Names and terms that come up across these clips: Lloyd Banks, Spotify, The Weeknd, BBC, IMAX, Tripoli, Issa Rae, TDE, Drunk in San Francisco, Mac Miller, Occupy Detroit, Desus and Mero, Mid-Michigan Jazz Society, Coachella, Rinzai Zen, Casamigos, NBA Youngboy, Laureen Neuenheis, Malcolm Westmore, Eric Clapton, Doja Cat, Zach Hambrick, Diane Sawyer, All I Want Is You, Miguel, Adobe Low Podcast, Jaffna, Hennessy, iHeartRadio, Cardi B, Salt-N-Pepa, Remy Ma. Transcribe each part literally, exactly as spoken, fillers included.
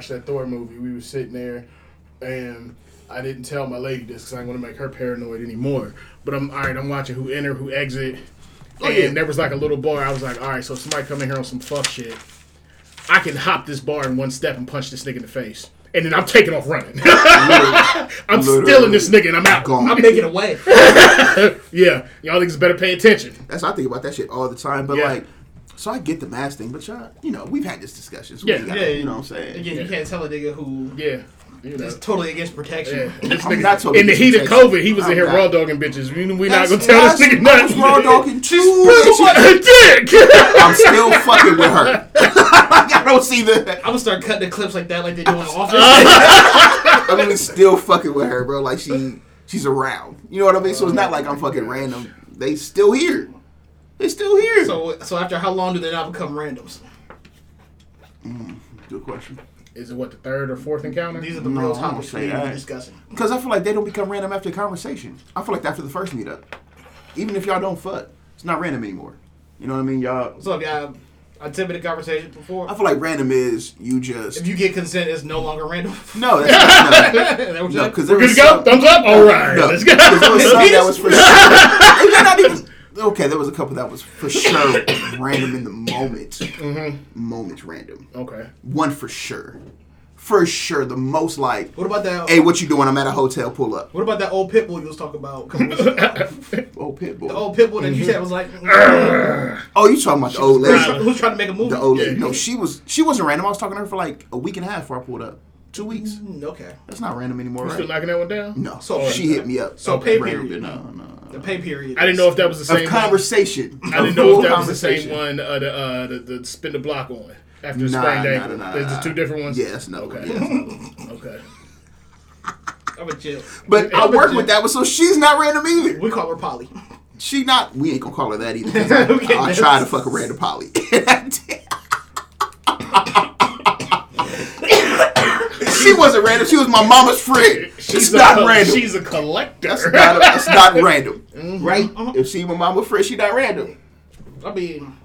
watched that Thor movie, we were sitting there, and I didn't tell my lady this because I didn't want to make her paranoid anymore. But I'm all right. I'm watching who enter, who exit. Oh, yeah. And there was like a little bar. I was like, all right, so if somebody come in here on some fuck shit, I can hop this bar in one step and punch this nigga in the face. And then I'm taking off running. Literally. I'm Literally. stealing this nigga and I'm out. Gone. I'm making away. Yeah. Y'all niggas better pay attention. That's I think about that shit all the time. But yeah. like, so I get the mask thing. But y'all, you know, we've had this discussion. So yeah. Gotta, yeah. You know what I'm saying? Again, yeah. you can't tell a nigga who... Yeah. You know. That's totally against protection. Yeah. This nigga, not totally in the heat of COVID, he was I'm in here not. raw dogging bitches. We're not going to tell this nigga nothing. I was raw dogging too. Dick. I'm still fucking with her. Like, I don't see that. I'm going to start cutting the clips like that, like they do in the office. I mean, still fucking with her, bro. Like, she she's around. You know what I mean? So it's not like I'm fucking random. They still here. They still here. So, so after how long do they not become randoms? Mm, good question. Is it, what, the third or fourth encounter? These are the no, real topics we are discussing. Because I feel like they don't become random after the conversation. I feel like after the first meetup. Even if y'all don't fuck, it's not random anymore. You know what I mean, y'all? What's up, y'all? I tipped a conversation before. I feel like random is you just... If you get consent, it's no longer random. No, that's not. No, no, cause there We're was good some, to go? Thumbs up? All right. No, let's go. There was some that was for sure. You're not even... Okay, there was a couple that was for sure random in the moment. Mm-hmm. Moment random. Okay. One for sure. For sure. The most like, what about that? Hey, what you doing? I'm at a hotel, pull up. What about that old pit bull you was talking about? Old pit bull. The old pit bull that mm-hmm. you said was like... Oh, you talking about the old lady. Who's trying to make a movie? The old lady. Yeah. No, she, was, she wasn't random. I was talking to her for like a week and a half before I pulled up. Two weeks. Mm, okay. That's not random anymore, you right? You still knocking that one down? No. So oh, she no. hit me up. So okay, pay random. period. No, no. The pay period. I didn't know if that was the same of conversation. One. I didn't know if that was the same one. Uh, the, uh, the the spin the block on after the nah, spring day. Nah, nah, nah, There's nah. the two different ones. Yeah, that's no. Okay. Yeah, that's okay. I'm a chill. But I'm I work with that one, so she's not random either. We call her Polly. She not. We ain't gonna call her that either. Okay, I, I tried to fuck a random Polly. She wasn't random. She was my mama's friend. She's not random. She's a collector. That's not, a, that's not random. Mm-hmm. Right? Uh-huh. If she my mama's friend, she not random. I mean,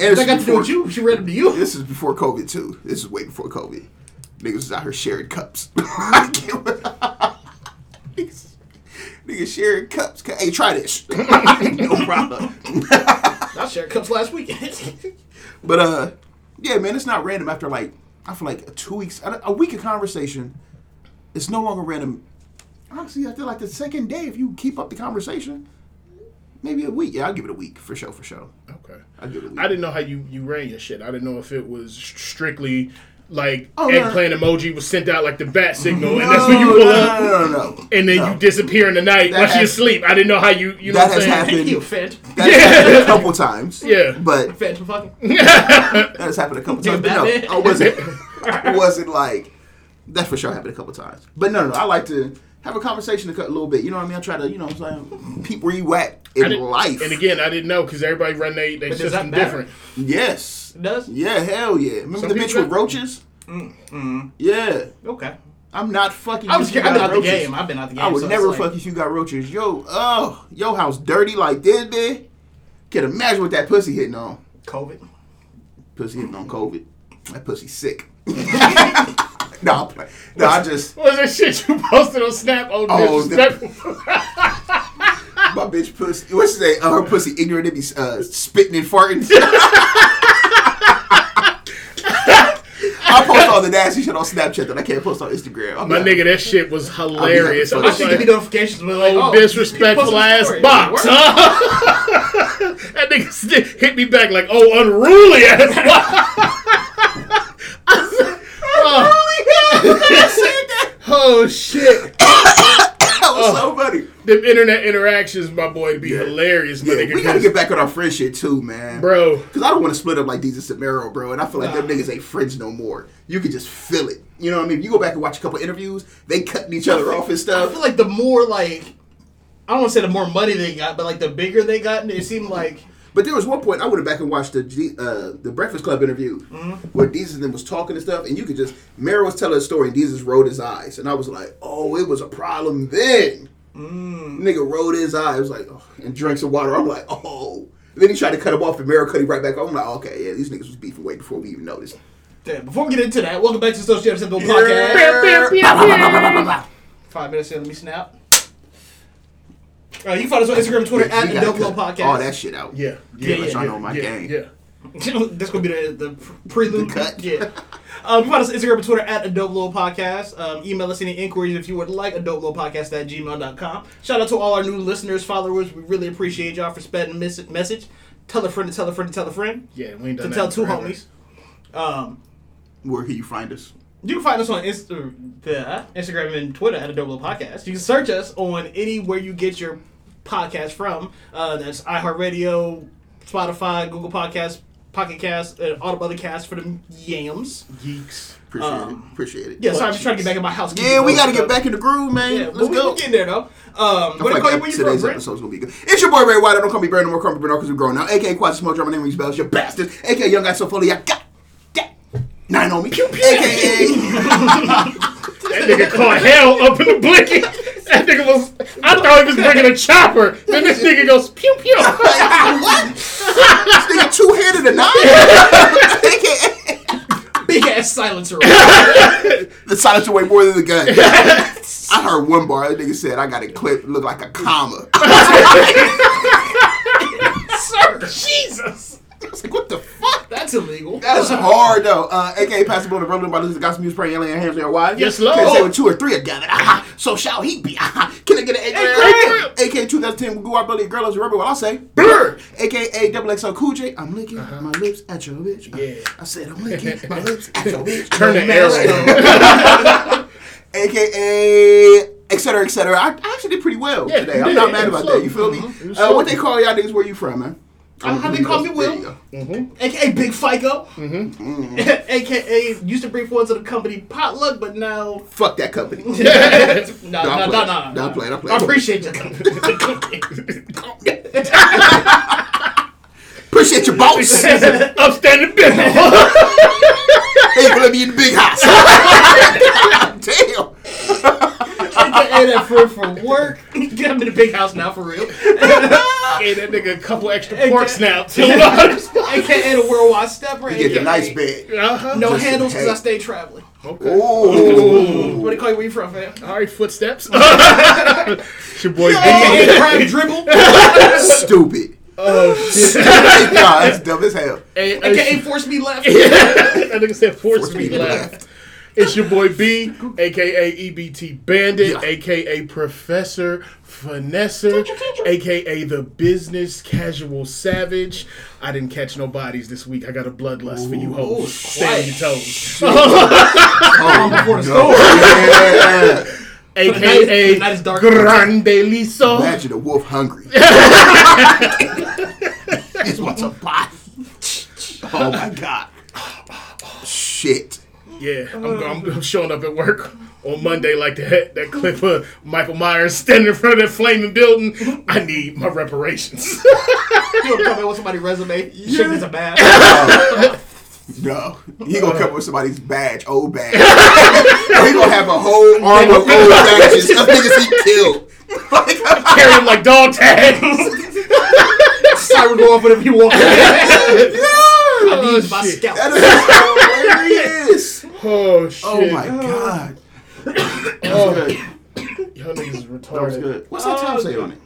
and that got to do with you. She random to you. This is before COVID, too. This is way before COVID. Niggas was out here sharing cups. niggas, niggas sharing cups. Hey, try this. No problem. I shared cups last weekend. But, uh, yeah, man, it's not random after, like, I feel like two weeks, a week of conversation, it's no longer random. Honestly, I feel like the second day, if you keep up the conversation, maybe a week. Yeah, I'll give it a week, for sure, for sure. Okay. I'll give it a week. I didn't know how you, you ran your shit. I didn't know if it was strictly, like, oh, eggplant no. emoji was sent out like the bat signal, no, and that's when you pull no, up. No, no, no, no. And then no. you disappear in the night that while she's asleep. I didn't know how you, you know what I'm saying? Happened, you fed. That yeah. has happened a couple times. Yeah. But phantom fucking. That has happened a couple times. But no, I wasn't, I wasn't like, that for sure happened a couple times. But no, no, I like to have a conversation a little bit. You know what I mean? I try to, you know what I'm saying, peep where you at in life. And again, I didn't know because everybody run their they system different. Yes. It does? Yeah, hell yeah. Remember Some the bitch with roaches? Mm. Mm. Yeah. Okay. I'm not fucking I was you. I've been out the game. I've been out the game. I would so never like... fuck if you got roaches. Yo, oh, your house dirty like this, bitch. Can't imagine what that pussy hitting on. COVID. Pussy hitting on COVID. That pussy sick. No, I'm playing. No, What's, I just. What was that shit you posted on Snap? Oh, oh Snap. My bitch pussy. What's that? Uh, her pussy ignorant. It be uh, spitting and farting. I post all the nasty shit on Snapchat that I can't post on Instagram. I'm My like, nigga, that shit was hilarious. I, mean, I, I should like, give me notifications. Like, oh, disrespectful ass box. Huh? That nigga st- hit me back like, oh, unruly ass box. Unruly ass box. Oh, shit. That was oh, so funny. Them internet interactions, my boy, would be yeah. hilarious. My yeah, nigga, we gotta get back on our friend shit too, man. Bro. Because I don't want to split up like Desus and Mero, bro. And I feel like nah. them niggas ain't friends no more. You can just feel it. You know what I mean? If you go back and watch a couple interviews, they cutting each other off and stuff. I feel like the more, like, I don't want to say the more money they got, but like the bigger they got, it seemed like... But there was one point I went back and watched the G, uh, the Breakfast Club interview mm-hmm. where Desus and them was talking and stuff, and you could just Mero was telling a story and Desus rolled his eyes, and I was like, oh, it was a problem then. Mm. Nigga rolled his eyes, was like, oh, and drank some water. I'm like, oh. And then he tried to cut him off, and Mero cut him right back off. I'm like, okay, yeah, these niggas was beefing way before we even noticed. Damn, before we get into that, welcome back to the Social Justice Central Podcast. Five minutes in, let me snap. Uh, you can find us on Instagram and Twitter yeah, at Adobe Low Podcast. All that shit out. Yeah. Yeah, yeah, yeah, I know my yeah, game. Yeah. That's going to be the, the prelude. The cut. Yeah. Um, you can find us on Instagram and Twitter at Adobe Low Podcast. Um, email us any inquiries if you would like, adobe low podcast at gmail dot com. Shout out to all our new listeners, followers. We really appreciate y'all for spreading the message. Tell a friend to tell a friend to tell a friend. Yeah, we ain't done to that. To tell two homies. Um, Where can you find us? You can find us on Insta- the Instagram and Twitter at Adobe Low Podcast. You can search us on anywhere you get your podcast from. Uh, that's iHeartRadio, Spotify, Google Podcasts, Pocket Cast, and all the other casts for the yams. Geeks. Appreciate um, it. Appreciate it. Yeah, sorry, I'm just trying to get back in my house. Yeah, we got to get back in the groove, man. Yeah, let's go. We're getting there, though. Um, what like you when you today's episode's going to be good. It's your boy, Ray White. I don't call me Brandon, no more call me Brandon because we're grown now. A K A Quad Smoke Drum. My name rings bells. Your bastards. A K A Young Guy So Fully. I got nine on me. A K A that nigga caught hell up in the blicky. That nigga was. I thought he was bringing a chopper. Then this nigga goes pew pew. Like, what? This nigga two handed a knife. A K A big ass silencer. The silencer weighed more than the gun. I heard one bar. That nigga said, "I got it clipped. Look like a comma." Sir, Jesus. I was like, what the fuck? That's illegal. That's hard, though. Uh, A K A Pastor and Brother, by listening to gospel music, praying, yelling, and hands on your wives. Yes, Lord. Can't say with two or three together. Ah, so shall he be. Ah, can I get an A K A? Hey, A K A two thousand ten, we go out, belly, girl, as you remember what I say. Bird. A K A double X L Cool J. I'm licking uh-huh. my lips at your bitch. Yeah. I said, I'm licking my lips at your bitch. Turn the air right. A K A etc, et cetera. I actually did pretty well yeah, today. I'm not yeah, mad about slow. That. You feel mm-hmm. me? Uh, what they call y'all niggas, where you from, man? Um, how they call me Will, mm-hmm. A K A Big Fico, mm-hmm. Mm-hmm. A K A used to bring forward to the company Potluck, but now... Fuck that company. no, no, no, no, no. No, I'm playing, I'm playing. I appreciate you. Appreciate your boss. Upstanding business. Hey, let me in the big house. Damn. A K A that for for work. Get him in the big house now for real. A K A that nigga a couple extra pork snaps. A K A the worldwide stepper. You get the nice bed. Uh-huh. No just handles because I stay traveling. Okay. Ooh. What do you call you? Where you from, fam? All right, footsteps. It's your boy. A K A prime dribble. Stupid. Oh shit! Nah, that's dumb as hell. A K A force me left. That nigga said force me left. It's your boy B, A K A E B T Bandit, yeah. A K A Professor Finesser, A K A the Business Casual Savage. I didn't catch no bodies this week. I got a bloodlust ooh, for you hoes. Stay on your toes. Oh, no. A K A Grande Liso. Imagine a wolf hungry. This one's a body. Oh my god. Shit. Yeah, I'm, I'm showing up at work on Monday like that, that clip of Michael Myers standing in front of that flaming building. I need my reparations. You gonna come in with somebody's resume? Yeah. Shit is a badge. Uh, no, he gonna come with somebody's badge, old badge. No, he gonna have a whole arm of old badges. Some niggas he killed. Carry him like dog tags. Siren go off with him. He walks. I need oh, my shit. Scalp. That is hilarious. Oh, shit. Oh, my God. Oh, good. Y'all niggas retarded. That was good. What's that top oh, say on it?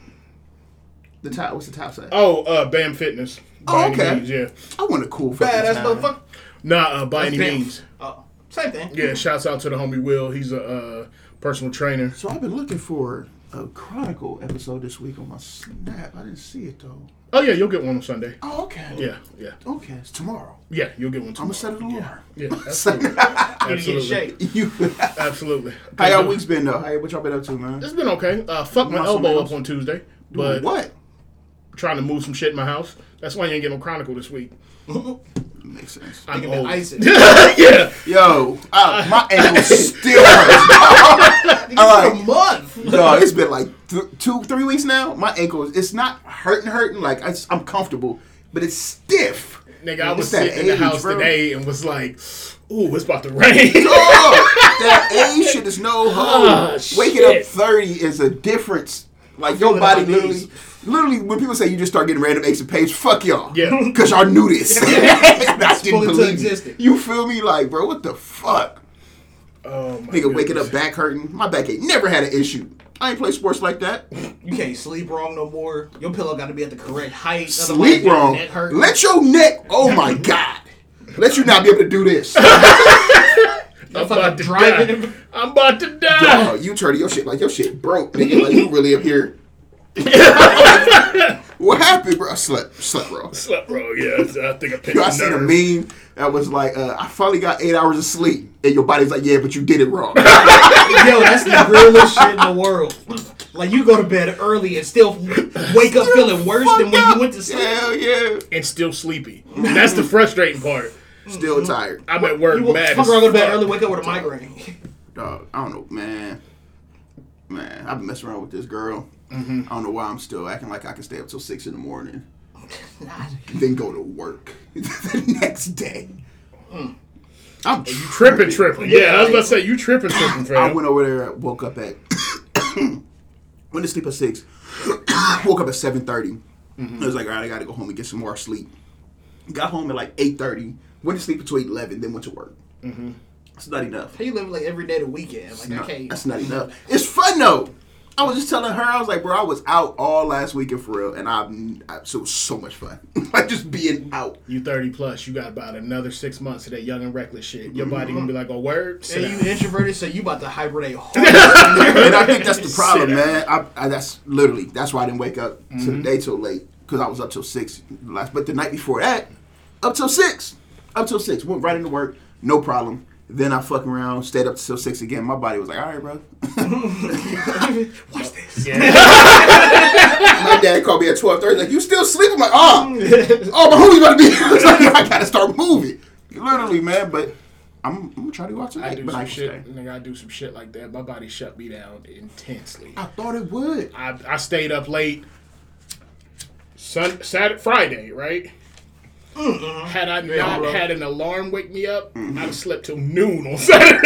The top, what's the top say? Oh, uh, Bam Fitness. By oh, okay. Any means, yeah. I want a cool fitness. Badass motherfucker. Nah, uh, by that's any Bam. Means. Oh, same thing. Yeah, shouts out to the homie Will. He's a uh, personal trainer. So I've been looking for a Chronicle episode this week on my Snap. I didn't see it, though. Oh, yeah, you'll get one on Sunday. Oh, okay. Yeah, yeah. Okay, it's tomorrow. Yeah, you'll get one tomorrow. I'm going to set it alarm. Yeah, yeah, absolutely. Absolutely. You absolutely. How y'all weeks been, though? Hey, what y'all been up to, man? It's been okay. Uh, fuck my elbow up on Tuesday. But what? Trying to move some shit in my house. That's why you ain't getting no Chronicle this week. Makes sense. I'm old. Yeah. Yo, uh, my ankle still hurts. It's like, a month. No, it's been like th- two, three weeks now. My ankle, it's not hurting, hurting. Like, I, I'm comfortable, but it's stiff. Nigga, I was sitting age, in the house bro. Today and was like, ooh, it's about to rain. Oh, that age shit is no hope. Oh, waking up thirty is a difference. Like, your body literally, literally, when people say you just start getting random aches and pains, fuck y'all. Yeah. Because y'all knew this. I didn't believe it. You feel me? Like, bro, what the fuck? Oh, my Nigga, waking up back hurting. My back ain't never had an issue. I ain't play sports like that. You can't sleep wrong no more. Your pillow got to be at the correct height. Sleep wrong. Your neck hurt. Let your neck, oh my God. Let you not be able to do this. I'm about, like I'm about to die. Dog, you turn to your shit like your shit broke. Nigga, like you really up here. What happened, bro? I slept, slept wrong. Slept wrong, yeah. I think I picked you know, I seen a meme that was like, uh, I finally got eight hours of sleep. And your body's like, yeah, but you did it wrong. Yo, that's the realest shit in the world. Like, you go to bed early and still wake up feeling worse than when you went to sleep. Hell yeah. And still sleepy. That's the frustrating part. Still tired. I'm at work you, mad. Fuck, I go to bed early, wake up with a migraine. Dog, I don't know, man. Man, I've been messing around with this girl. Mm-hmm. I don't know why I'm still acting like I can stay up till six in the morning. Then go to work the next day. Mm. I'm hey, you tripping, tripping. Yeah, yeah, I was about to say, you tripping, tripping, fam. I went over there, woke up at, went to sleep at six, woke up at seven thirty. Mm-hmm. I was like, all right, I got to go home and get some more sleep. Got home at like eight thirty. Went to sleep until eleven, then went to work. Mm-hmm. That's not enough. How you live like every day of the weekend? Like, no, okay. That's not enough. It's fun, though. I was just telling her, I was like, bro, I was out all last weekend for real, and I'm, I, so it was so much fun. Like, just being out. You thirty plus, you got about another six months of that young and reckless shit. Your mm-hmm. body gonna be like, oh, word? And out. You introverted, so you about to hibernate hard. And I think that's the problem, man. I, I, that's literally, that's why I didn't wake up mm-hmm. today till late, because I was up till six last, but the night before that, up till six. Up till six. Went right into work. No problem. Then I fucking around. Stayed up till six again. My body was like, all right, bro. Watch this. Yeah. My dad called me at twelve thirty. Like, you still sleeping? I'm like, oh. Oh, but who you about to be? I was like, I got to start moving. Literally, man. But I'm, I'm going to try to go out tonight. I do but some I shit. Stay. Nigga, I do some shit like that. My body shut me down intensely. I thought it would. I, I stayed up late. Sun, Saturday, Friday, right? Mm-hmm. Had I not yeah, had an alarm wake me up, mm-hmm. I'd have slept till noon on Saturday.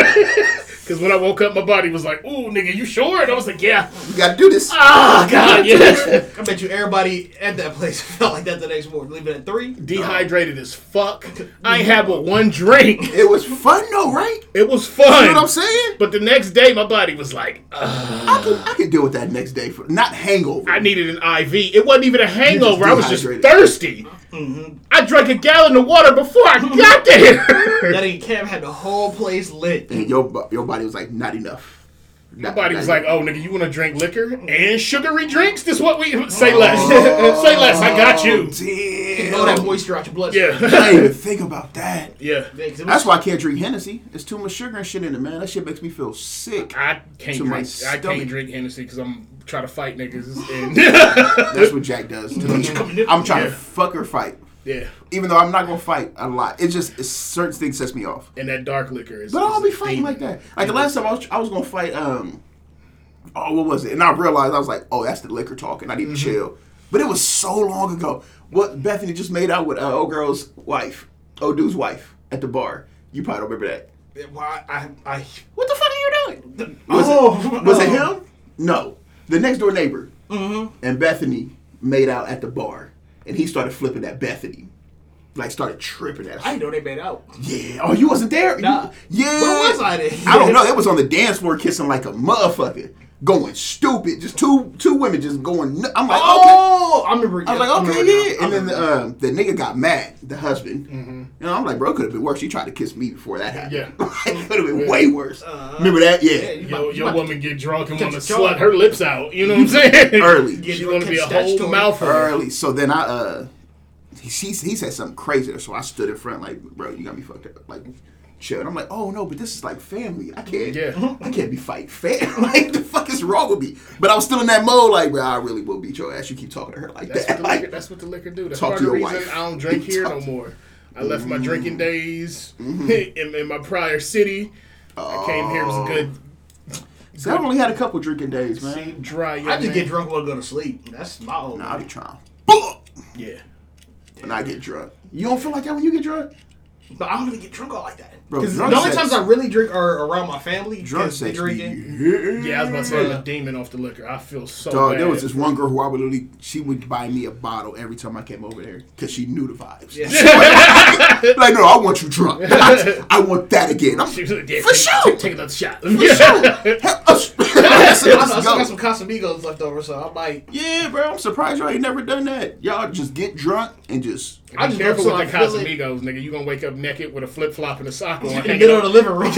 Because when I woke up, my body was like, ooh, nigga, you sure? And I was like, yeah. You got to do this. Oh, God, yeah. I bet you everybody at that place felt like that the next morning. Leaving at three? Dehydrated no. as fuck. I ain't had but one drink. It was fun, though, right? It was fun. You know what I'm saying? But the next day, my body was like, ugh. I could, I could deal with that next day. For, not hangover. I needed an I V. It wasn't even a hangover. I was just thirsty. Mm-hmm. I drank a gallon of water before I got there. That ain't Cam had the whole place lit. And your, your body was like, not enough. Not, my body was enough. Like, oh, nigga, you want to drink liquor and sugary drinks? This is what we... Say less. Oh, say less. I got you. Damn. Blow that moisture out your bloodstream. Yeah. I didn't even think about that. Yeah. That's why I can't drink Hennessy. There's too much sugar and shit in it, man. That shit makes me feel sick. I can't, drink, I can't drink Hennessy because I'm... try to fight niggas. And that's what Jack does to me. I'm trying yeah. to fuck or fight. Yeah. Even though I'm not going to fight a lot. It just, it's certain things sets me off. And that dark liquor is... But I'll be fighting demon. Like that. Like yeah. the last time I was I was going to fight, um, oh, what was it? And I realized, I was like, oh, that's the liquor talking. I need mm-hmm. to chill. But it was so long ago. What Bethany just made out with uh, old girl's wife, old dude's wife at the bar. You probably don't remember that. Why? I, I, what the fuck are you doing? Was, oh, it, was oh. it him? No. The next door neighbor mm-hmm. and Bethany made out at the bar, and he started flipping at Bethany, like started tripping at her. I didn't know they made out. Yeah. Oh, you wasn't there? Nah. You, yeah. Where was I then? I don't know. It was on the dance floor kissing like a motherfucker, going stupid. Just two two women just going. I'm like, oh, okay. I remember. I was like, okay, yeah. Now. And then the, uh, the nigga got mad, the husband. Mm-hmm. And I'm like, bro, could have been worse. She tried to kiss me before that happened. Yeah. It could have been yeah. way worse. Uh, remember that? Yeah. yeah you yo, might, your you woman get drunk and want to slut her lips out. You know what I'm saying? Early. She's going to be a whole mouth early. So then I, uh, he, he, he said something crazy. So I stood in front like, bro, you got me fucked up. Like, chill. And I'm like, oh, no, but this is like family. I can't yeah. I can't be fighting fam. Like, the fuck is wrong with me? But I was still in that mode, like, bro, I really will beat your ass. You keep talking to her like that's that. What like, liquor, that's what the liquor do. That's part of the reason wife. I don't drink here talk no more. I left my drinking days mm-hmm. in, in my prior city. Oh. I came here, it was a good... See, good, I've only had a couple drinking days, man. See, dry, I just man. Get drunk when I go to sleep. That's my old Nah, I be trying. Yeah. When I get drunk. You don't feel like that when you get drunk? But I don't really get drunk all like that. Because the only sex. times I really drink are around my family. Drunk sex. Drinking. Yeah, I was about to say I'm a demon off the liquor. I feel so Dog, bad. There was this one girl who I would literally, she would buy me a bottle every time I came over there because she knew the vibes. Yeah. like, like, no, I want you drunk. I, I want that again. I'm, she was like, yeah, for take, sure. Take another shot. For sure. I still got some Casamigos left over, so I might. Yeah, bro, I'm surprised y'all ain't never done that. Y'all just get drunk and just. I be careful with the Casamigos, nigga. You gonna wake up naked with a flip flop and a sock on. Get on the living room.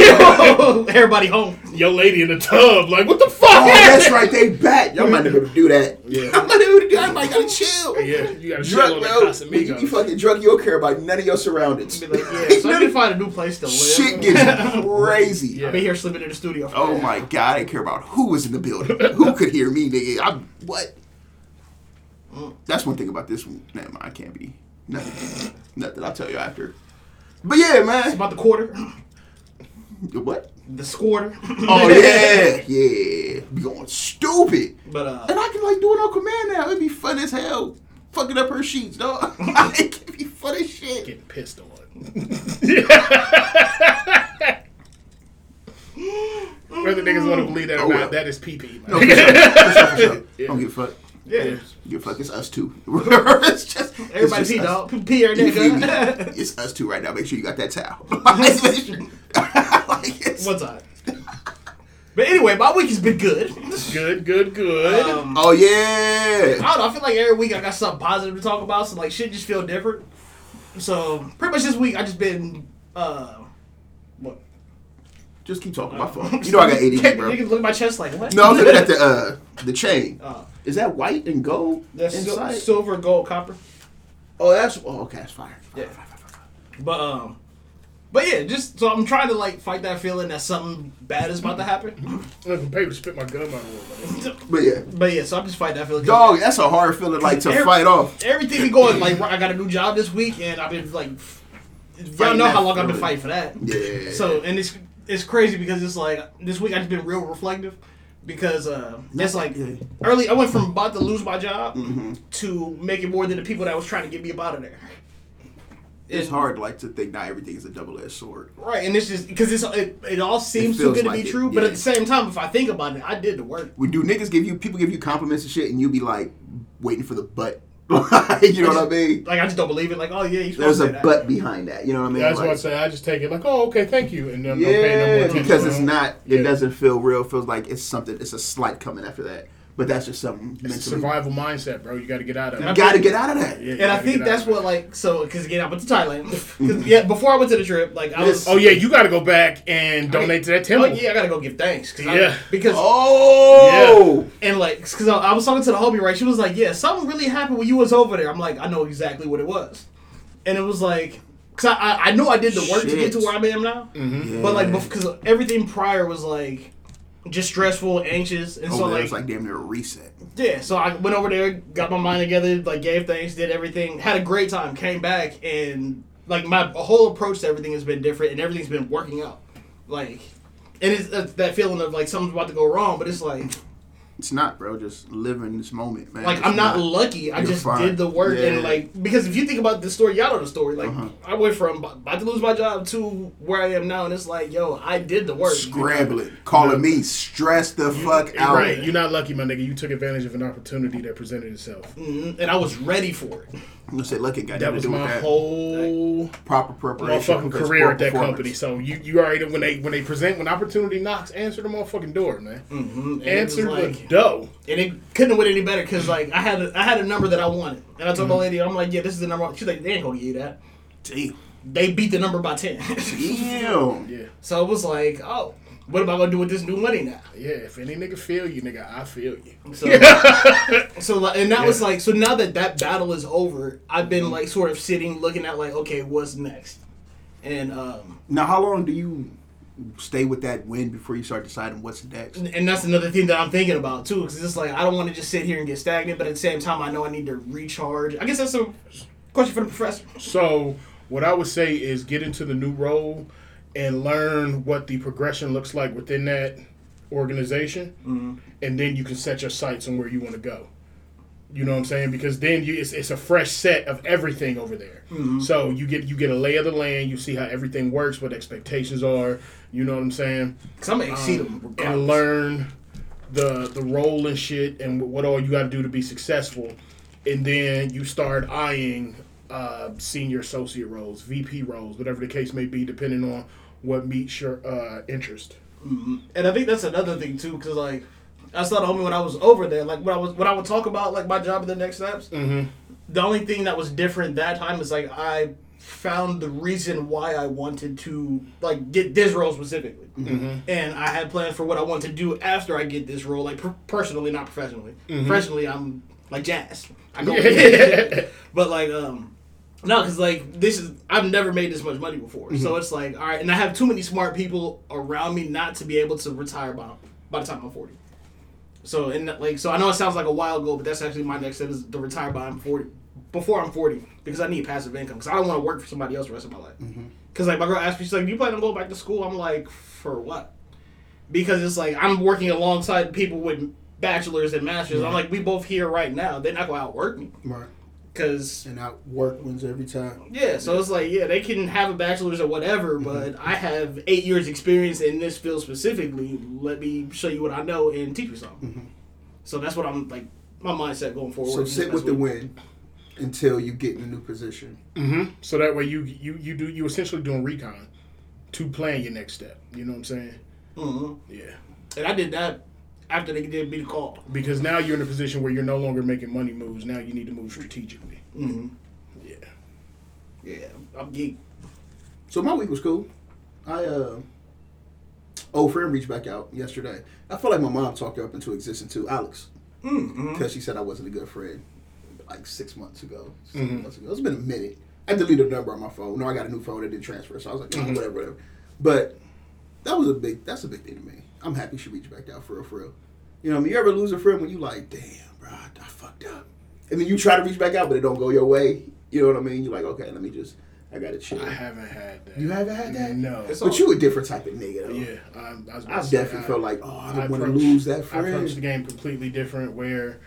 Everybody home. Yo, lady in the tub. Like, what the fuck? Oh, that's right. They back. Y'all might never do that. Yeah. I'm not able to do that. I might gotta chill. Yeah, you gotta drunk, chill on the Casamigos. You, you fucking drunk. You don't care about none of your surroundings. Be like, yeah, so I can find a new place to live. Shit gets crazy. Yeah. I've been here sleeping in the studio. For oh my god, I didn't care about who was in the building. Who could hear me, nigga? I'm what? That's one thing about this one. Nah, I can't be. Nothing. Nothing. I'll tell you after. But yeah, man. It's about the quarter. The what? The squatter. Oh, yeah. Yeah. Be going stupid. But, uh, and I can, like, do it on command now. It'd be fun as hell. Fucking up her sheets, dog. It could be fun as shit. Getting pissed on. Whether niggas want to believe that or oh, not, well. That is pee-pee. Like. No, for sure. For sure, for sure. Yeah. Don't give a fuck. Yeah, yeah. You fuck. It's us too. It's just everybody pee dog. Pee or nigga. It's us two right now. Make sure you got that towel. Like one time. But anyway, my week has been good. Good, good, good. Um, oh yeah. I don't know. I feel like every week I got something positive to talk about. So like shit just feel different. So pretty much this week I just been uh what. Just keep talking. My phone. You know I got A D D, bro. You can look at my chest like what? No, I'm looking at the uh the chain. Uh, Is that white and gold? That's inside? Silver, gold, copper. Oh, that's oh, okay. That's fire. Fire, yeah. fire, fire, fire, fire. But um, but yeah, just so I'm trying to like fight that feeling that something bad is about to happen. Look, paper spit my gun out of it. But yeah, but yeah, so I'm just fighting that feeling. Dog, that's a hard feeling like to every, fight off. Everything be going like I got a new job this week, and I've been like, y'all know how long I've been fighting for that. Yeah. So and it's it's crazy because it's like this week I've just been real reflective. Because uh, that's like early, I went from about to lose my job mm-hmm. to making more than the people that was trying to get me up out of there. It's and, hard, like to think not everything is a double-edged sword, right? And it's just because it's it, it all seems it too good like to be it, true, yeah. But at the same time, if I think about it, I did the work. We do niggas give you people give you compliments and shit, and you be like waiting for the butt. you know just, what I mean? Like I just don't believe it. Like oh yeah, you there's a that. Butt behind that. You know what I mean? Yeah, that's like, what I say. I just take it like oh okay, thank you, and then yeah, don't pay no more attention. Because it's not. It yeah. doesn't feel real. It feels like it's something. It's a slight coming after that. But that's just something. It's mentally. A survival mindset, bro. You got to get out of. You it. You got to get out of that. Yeah, and I think that's what like so because again I went to Thailand. Because yeah, before I went to the trip, like I was. Oh yeah, you got to go back and donate I mean, to that temple. Oh yeah, I got to go give thanks. Cause yeah. I, because oh yeah. And like because I, I was talking to the homie right, she was like, yeah, something really happened when you was over there. I'm like, I know exactly what it was, and it was like. Because I, I I knew I did the work Shit. to get to where I am now, mm-hmm. yeah. but like because everything prior was like. Just stressful, anxious, and over so there, like it's like damn near a reset. Yeah, so I went over there, got my mind together, like gave thanks, did everything, had a great time, came back, and like my whole approach to everything has been different, and everything's been working out. Like, and it's uh, that feeling of like something's about to go wrong, but it's like it's not, bro. Just live in this moment, man. Like it's I'm not, not lucky. I just fine. did the work, yeah. and like because if you think about the story, y'all know the story. Like uh-huh. I went from about to lose my job to where I am now, and it's like, yo, I did the work. Scrambling, calling me, stressed the you, fuck out. Right, you're not lucky, my nigga. You took advantage of an opportunity that presented itself, mm-hmm. and I was ready for it. You say lucky, got that was my that. whole like, proper preparation, motherfucking career at that company. So you, you already when they when they present when opportunity knocks, answer the motherfucking door, man. Mm-hmm. Answer like, the. Dough. And it couldn't have went any better because like I had a, I had a number that I wanted. And I told mm-hmm. my lady, I'm like, yeah, this is the number. She's like, they ain't gonna give you that. Damn. They beat the number by ten. Damn. Yeah. So it was like, oh, what am I gonna do with this new money now? Yeah, if any nigga feel you, nigga, I feel you. So, so and that yeah. was like, so now that that battle is over, I've been mm-hmm. like sort of sitting, looking at like, okay, what's next? And um, now, how long do you? Stay with that win before you start deciding what's next. And that's another thing that I'm thinking about too, because it's like I don't want to just sit here and get stagnant, but at the same time I know I need to recharge. I guess that's a question for the professor. So what I would say is get into the new role and learn what the progression looks like within that organization, mm-hmm. and then you can set your sights on where you want to go. You know what I'm saying? Because then you, it's it's a fresh set of everything over there. Mm-hmm. So you get you get a lay of the land. You see how everything works, what expectations are. You know what I'm saying? Because I'm going to exceed um, them. And learn the, the role and shit and what all you got to do to be successful. And then you start eyeing uh, senior associate roles, V P roles, whatever the case may be, depending on what meets your uh, interest. Mm-hmm. And I think that's another thing, too, because, like, I saw the homie when I was over there. Like, when I was when I would talk about, like, my job at the Next Steps, mm-hmm. the only thing that was different that time is, like, I found the reason why I wanted to, like, get this role specifically. Mm-hmm. And I had plans for what I wanted to do after I get this role, like, per- personally, not professionally. Mm-hmm. Professionally, I'm, like, jazzed. I go yeah. But, like, um, no, because, like, this is, I've never made this much money before. Mm-hmm. So it's like, all right, and I have too many smart people around me not to be able to retire by, by the time I'm forty. So and like so I know it sounds like a wild goal, but that's actually my next step is to retire by I'm forty, before I'm forty, because I need passive income because I don't want to work for somebody else the rest of my life. Because mm-hmm. like my girl asked me, she's like, "Do you plan on going back to school?" I'm like, "For what?" Because it's like I'm working alongside people with bachelors and masters. Mm-hmm. I'm like, we both here right now. They're not gonna outwork me, right? Because and outwork wins every time. Yeah. So yeah. It's like yeah, they can have a bachelor's or whatever, mm-hmm. but I have eight years experience in this field specifically. Let me show you what I know and teach you something. Mm-hmm. So that's what I'm like. My mindset going forward. So sit with week. the wind. Until you get in a new position. Mm-hmm. So that way you you you do you essentially doing recon to plan your next step. You know what I'm saying? Mm-hmm. Yeah. And I did that after they did me the call. Because now you're in a position where you're no longer making money moves. Now you need to move strategically. Mm-hmm. Yeah. Yeah. I'm geek. So my week was cool. I uh old friend reached back out yesterday. I feel like my mom talked her up into existence too, Alex, because mm-hmm. she said I wasn't a good friend. Like six months ago, six mm-hmm. months ago. It's been a minute. I deleted the number on my phone. No, I got a new phone that didn't transfer, so I was like, mm-hmm. whatever, whatever. But that was a big. That's a big thing to me. I'm happy she reached back out for real, for real. You know, I mean, you ever lose a friend when you like, damn, bro, I, I fucked up, and then you try to reach back out, but it don't go your way. You know what I mean? You're like, okay, let me just. I got to chill. I haven't had that. You haven't had that? No. It's but all, you a different type of nigga, though. Yeah. Um, I, was I definitely I, felt like, oh, I don't want to lose that friend. I approached the game completely different, where.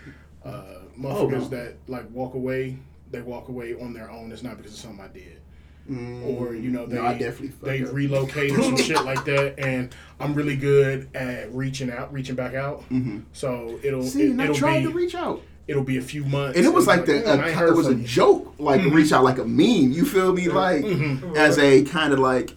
Uh, Motherfuckers oh, no. that like walk away, they walk away on their own. It's not because of something I did, mm, or you know they no, they up. relocated some shit like that. And I'm really good at reaching out, reaching back out. Mm-hmm. So it'll see. It, and I it'll tried be, to reach out. It'll be a few months. And it was like, like the a, it was a you. joke, like mm-hmm. reach out, like a meme. You feel me? Like mm-hmm. as a kind of like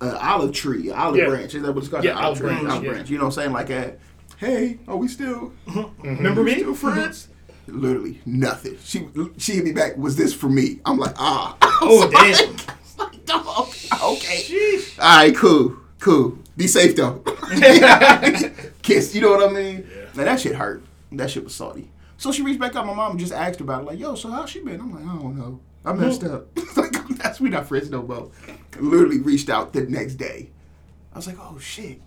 uh, olive tree, olive yeah. branch. Is that what it's called? Yeah, olive, olive branch. Olive yeah. branch. You know what I'm saying? Like, a, hey, are we still mm-hmm. remember me? Still friends? Literally nothing. She she hit me back. Was this for me? I'm like, ah. Oh damn. Like, oh, okay. Sheesh. All right. Cool. Cool. Be safe though. Kiss. You know what I mean? Yeah. Now that shit hurt. That shit was salty. So she reached back out. My mom and just asked about it. Like, yo, so how's she been? I'm like, I don't know. I messed mm-hmm. up. Like, that's we not friends no more. Literally reached out the next day. I was like, oh shit.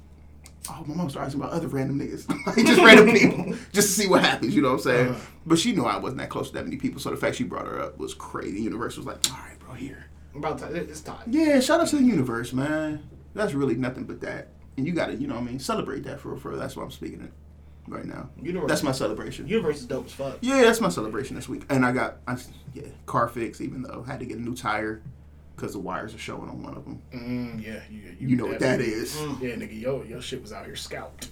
Oh, my mom started asking about other random niggas. Like, just random people. Just to see what happens, you know what I'm saying? Uh-huh. But she knew I wasn't that close to that many people, so the fact she brought her up was crazy. The universe was like, all right, bro, here. About time. It's time. Yeah, shout out to the universe, man. That's really nothing but that. And you got to, you know what I mean, celebrate that for real. That's what I'm speaking of right now. Universe. That's my celebration. Universe is dope as fuck. Yeah, that's my celebration this week. And I got, I, yeah, car fix, even though I had to get a new tire. Because the wires are showing on one of them. Mm, yeah, yeah. You, you know what that is. Mm. Yeah, nigga, yo, your shit was out here scalped.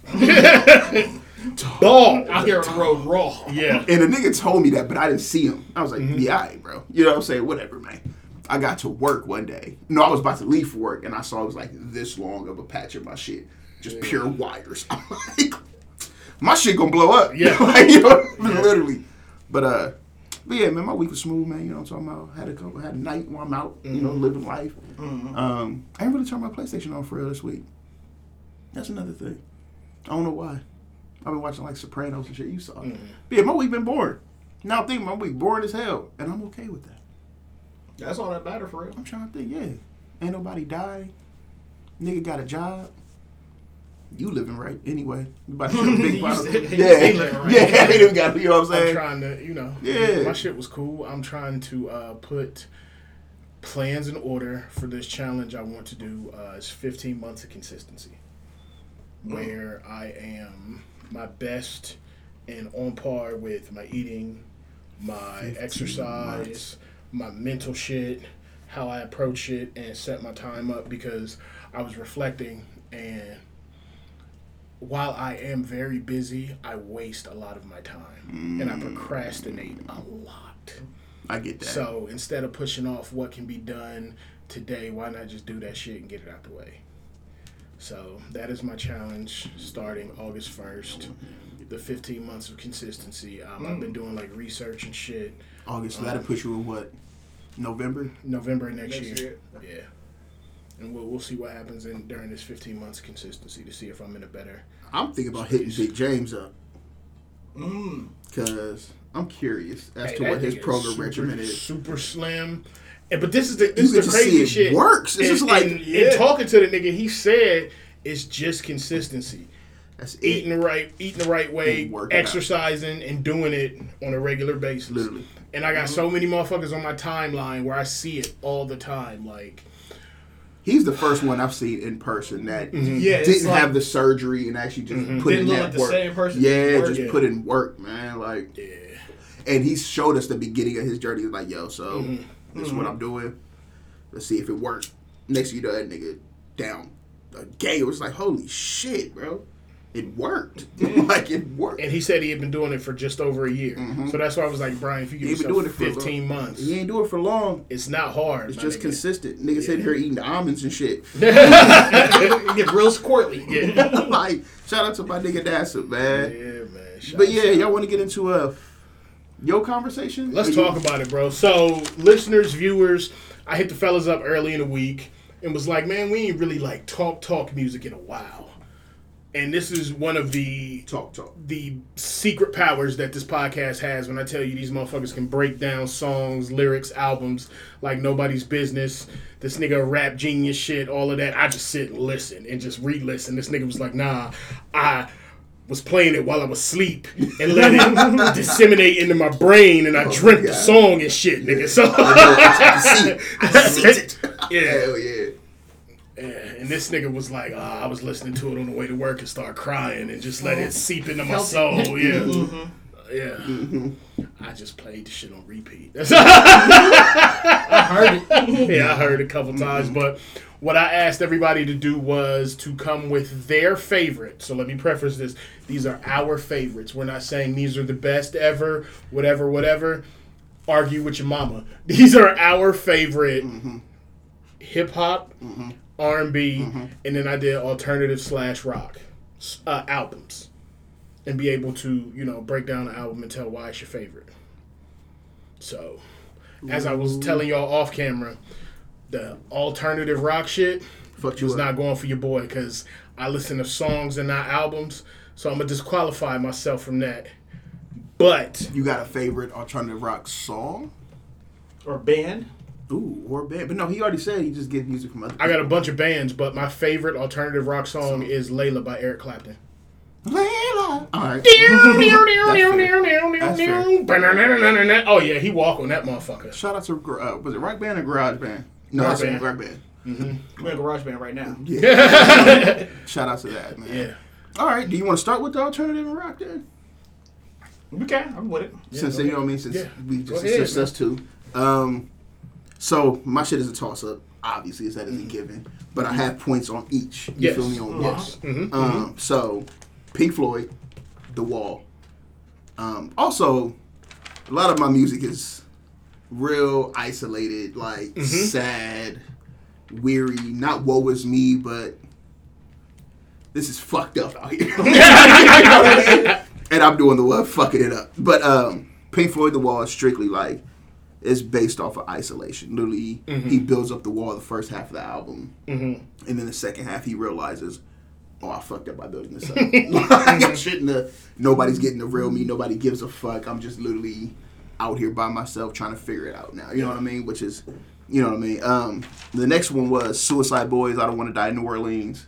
Ball. Out here on the road raw. Yeah. And a nigga told me that, but I didn't see him. I was like, mm-hmm. yeah, all right, bro. You know what I'm saying? Whatever, man. I got to work one day. No, I was about to leave for work, and I saw it was like this long of a patch of my shit. Just yeah. pure wires. I'm like, my shit gonna blow up. Yeah. Like, you know, yeah. literally. But, uh. But yeah, man, my week was smooth, man. You know what I'm talking about? Had a couple, had a night where I'm out, you know, mm-hmm. living life. Mm-hmm. Um, I ain't really turned my PlayStation on for real this week. That's another thing. I don't know why. I've been watching like Sopranos and shit. You saw it. Mm-hmm. But yeah, my week been boring. Now I'm thinking my week boring as hell, and I'm okay with that. That's all that matter for real. I'm trying to think. Yeah, ain't nobody dying. Nigga got a job. You living right anyway. You about to show a big bottle. Yeah, right. Yeah, they done got, you know what I'm saying? I'm trying to, you know, yeah. my shit was cool. I'm trying to uh, put plans in order for this challenge I want to do. Uh, it's fifteen months of consistency mm. where I am my best and on par with my eating, my exercise, my mental shit, how I approach it, and set my time up, because I was reflecting, and while I am very busy, I waste a lot of my time, mm. and I procrastinate a lot. I get that. So instead of pushing off what can be done today, why not just do that shit and get it out the way? So that is my challenge starting August first. The fifteen months of consistency. Um, mm. I've been doing like research and shit. August, um, that'll put you in what? November? November next, next year. year. Yeah. And we'll we'll see what happens in during this fifteen months consistency to see if I'm in a better. I'm thinking about space. Hitting Big James up. Mm. Cause I'm curious as hey, to what his program super, regimen is. Super slim. And, but this is the this you is the crazy see it shit. Works. It's and, just like and, yeah. and talking to the nigga, he said it's just consistency. That's eating it. the right eating the right way, and exercising out. And doing it on a regular basis. Literally. And I got so many motherfuckers on my timeline where I see it all the time. Like, he's the first one I've seen in person that mm-hmm. yeah, didn't like, have the surgery and actually just mm-hmm. put didn't in look that like the work. Same person yeah, just yeah. put in work, man. Like, yeah. And he showed us the beginning of his journey. Like, yo, so mm-hmm. this is mm-hmm. what I'm doing. Let's see if it works. Next thing you know, that nigga down a gay. It was like, holy shit, bro. It worked. Yeah. Like, it worked. And he said he had been doing it for just over a year. Mm-hmm. So that's why I was like, Brian, if you give yourself fifteen months. He ain't do it for long. It's not hard. It's just nigga. consistent. Niggas sitting yeah. here eating almonds and shit. It gets real squirtly. Yeah. Like, shout out to my nigga Dasa, man. Yeah, man. Shout but yeah, out. Y'all want to get into a, your conversation? Let's Are talk you? about it, bro. So, listeners, viewers, I hit the fellas up early in the week and was like, man, we ain't really like talk, talk music in a while. And this is one of the talk, talk. the secret powers that this podcast has. When I tell you these motherfuckers can break down songs, lyrics, albums like nobody's business. This nigga rap genius shit, all of that. I just sit and listen and just re-listen. This nigga was like, nah, I was playing it while I was asleep and let it disseminate into my brain, and I oh dreamt the song and shit, nigga. So I, I see it. Yeah. Hell yeah. And this nigga was like, oh, I was listening to it on the way to work and start crying and just let it seep into my soul. Yeah. Mm-hmm. Yeah. Mm-hmm. I just played the shit on repeat. I heard it. Yeah, I heard it a couple times. Mm-hmm. But what I asked everybody to do was to come with their favorite. So let me preface this. These are our favorites. We're not saying these are the best ever, whatever, whatever. Argue with your mama. These are our favorite mm-hmm. hip-hop, mm-hmm. R and B, mm-hmm. and then I did alternative slash rock uh, albums, and be able to, you know, break down an album and tell why it's your favorite. So, as I was telling y'all off camera, the alternative rock shit Fuck was not going for your boy, because I listen to songs and not albums, so I'm going to disqualify myself from that. But... You got a favorite alternative rock song? Or band? Ooh, or band. But no, he already said he just gets music from other people. I got a bunch of bands, but my favorite alternative rock song so. is Layla by Eric Clapton. Layla! Alright. Oh yeah, he walk on that motherfucker. Shout out to, uh, was it Rock Band or Garage Band? No, Rock Band. Rock Band. Mm-hmm. We're in Garage Band right now. Yeah. Shout out to that, man. Yeah. Alright, do you want to start with the alternative rock then? We can, I'm with it. Yeah, since, you know what I mean, since yeah. we just assist us two. Um... So, my shit is a toss-up, obviously, as that is a given. But I have points on each. You yes. feel me? On yes. mm-hmm. Um mm-hmm. So, Pink Floyd, The Wall. Um, also, a lot of my music is real isolated, like, mm-hmm. sad, weary. Not woe is me, but this is fucked up out here. And I'm doing the love fucking it up. But um, Pink Floyd, The Wall is strictly, like, it's based off of isolation. Literally, mm-hmm. he builds up the wall the first half of the album. Mm-hmm. And then the second half, he realizes, oh, I fucked up by building this up. Like, I shouldn't have. Nobody's getting the real me. Nobody gives a fuck. I'm just literally out here by myself trying to figure it out now. You know what I mean? Which is, you know what I mean? Um, the next one was Suicide Boys, I Don't Want to Die in New Orleans.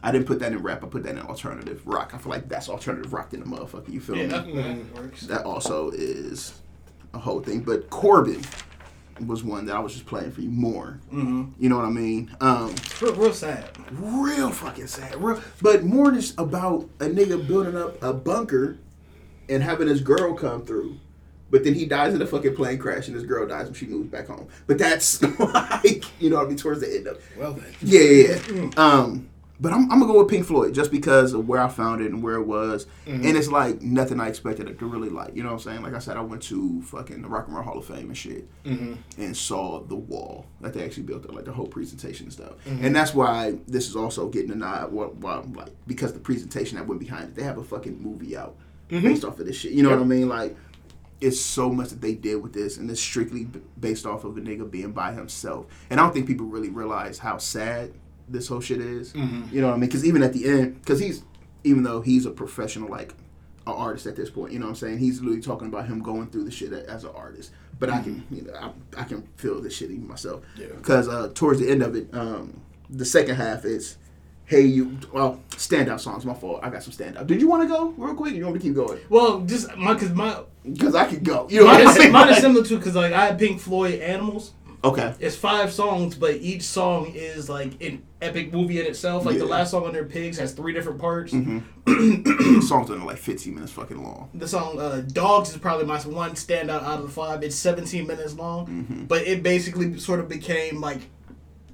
I didn't put that in rap. I put that in alternative rock. I feel like that's alternative rock in the motherfucker. You feel yeah, me? That, that, works. That also is... a whole thing, but Corbin was one that I was just playing for you more. Mm-hmm. You know what I mean? Um, real, real sad. Real fucking sad. Real, but more just about a nigga building up a bunker and having his girl come through But then he dies in a fucking plane crash, and this girl dies when she moves back home. But that's like, you know what I mean, towards the end of it. Well then. Yeah, yeah, yeah. Mm. Um, but I'm, I'm going to go with Pink Floyd just because of where I found it and where it was. Mm-hmm. And it's like nothing I expected it to really like. You know what I'm saying? Like I said, I went to fucking the Rock and Roll Hall of Fame and shit mm-hmm. and saw The Wall that they actually built, like the whole presentation and stuff. Mm-hmm. And that's why this is also getting a nod, why I'm like, because the presentation that went behind it, they have a fucking movie out mm-hmm. based off of this shit. You know yep. what I mean? Like, it's so much that they did with this, and it's strictly b- based off of a nigga being by himself. And I don't think people really realize how sad this whole shit is. Mm-hmm. You know what I mean? Because even at the end, because he's, even though he's a professional, like, an artist at this point, you know what I'm saying? He's literally talking about him going through the shit as an artist. But mm-hmm. I can, you know, I, I can feel this shit even myself. Because yeah. uh, towards the end of it, um, the second half is... Hey, you, well, standout songs, my fault. I got some standout. Did you want to go real quick or you want me to keep going? Well, just, my, because my... Because I could go. You know mine, what I mean? Mine is similar to, because, like, I had Pink Floyd Animals. Okay. It's five songs, but each song is, like, an epic movie in itself. Like, yeah. the last song on their Pigs has three different parts. Mm-hmm. Songs are, like, fifteen minutes fucking long. The song uh, Dogs is probably my one standout out of the five. It's seventeen minutes long, mm-hmm. but it basically sort of became, like...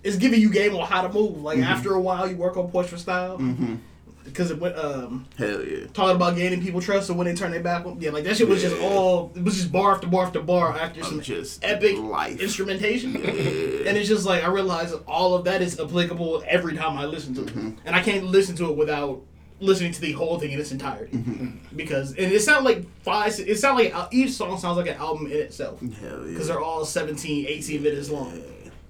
It's giving you game on how to move. Like, mm-hmm. after a while, you work on portrait style. Mm-hmm. Because it went, um... Hell yeah. Talking about gaining people trust, so when they turn their back on... Yeah, like, that shit was yeah. just all... It was just bar after bar after bar after some just epic life. Instrumentation. Yeah. And it's just, like, I realized all of that is applicable every time I listen to mm-hmm. it. And I can't listen to it without listening to the whole thing in its entirety. Mm-hmm. Because... And it sounds like five... It sounds like... Each song sounds like an album in itself. Hell yeah. Because they're all seventeen, eighteen minutes long. Yeah.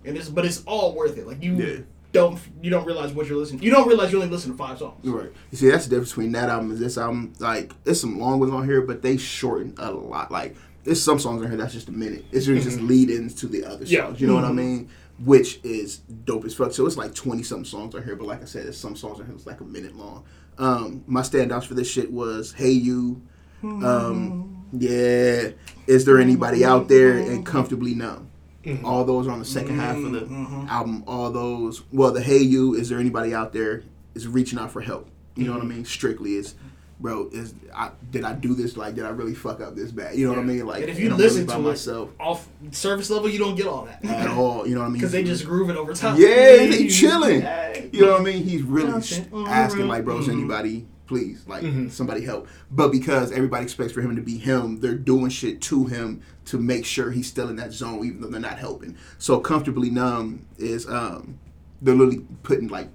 And it's, but it's all worth it. Like you yeah. don't you don't realize what you're listening to. You don't realize you only listen to five songs. Right. You see, that's the difference between that album and this album. Like, there's some long ones on here, but they shorten a lot. Like, there's some songs on here that's just a minute. It's just, just lead-ins to the other songs. Yeah. You know mm-hmm. what I mean? Which is dope as fuck. So it's like twenty-something songs on here. But like I said, there's some songs on here that's like a minute long. Um, my standouts for this shit was Hey You. Um, yeah. Is There Anybody Out There? And Comfortably Numb. Mm-hmm. All those are on the second mm-hmm. half of the mm-hmm. album. All those, well, the Hey You, Is There Anybody Out There, is reaching out for help. You mm-hmm. know what I mean? Strictly is, bro, is I, did I do this? Like, did I really fuck up this bad? You know yeah. what I mean? Like, and if you and listen really to by it myself, off service level, you don't get all that at all. You know what I mean? Because they just grooving over top. Yeah, hey, they chilling. Hey. You know what I mean? He's really okay. asking, right. like, bro, is mm-hmm. anybody? Please, like, mm-hmm. somebody help. But because everybody expects for him to be him, they're doing shit to him to make sure he's still in that zone, even though they're not helping. So Comfortably Numb is, um, they're literally putting, like,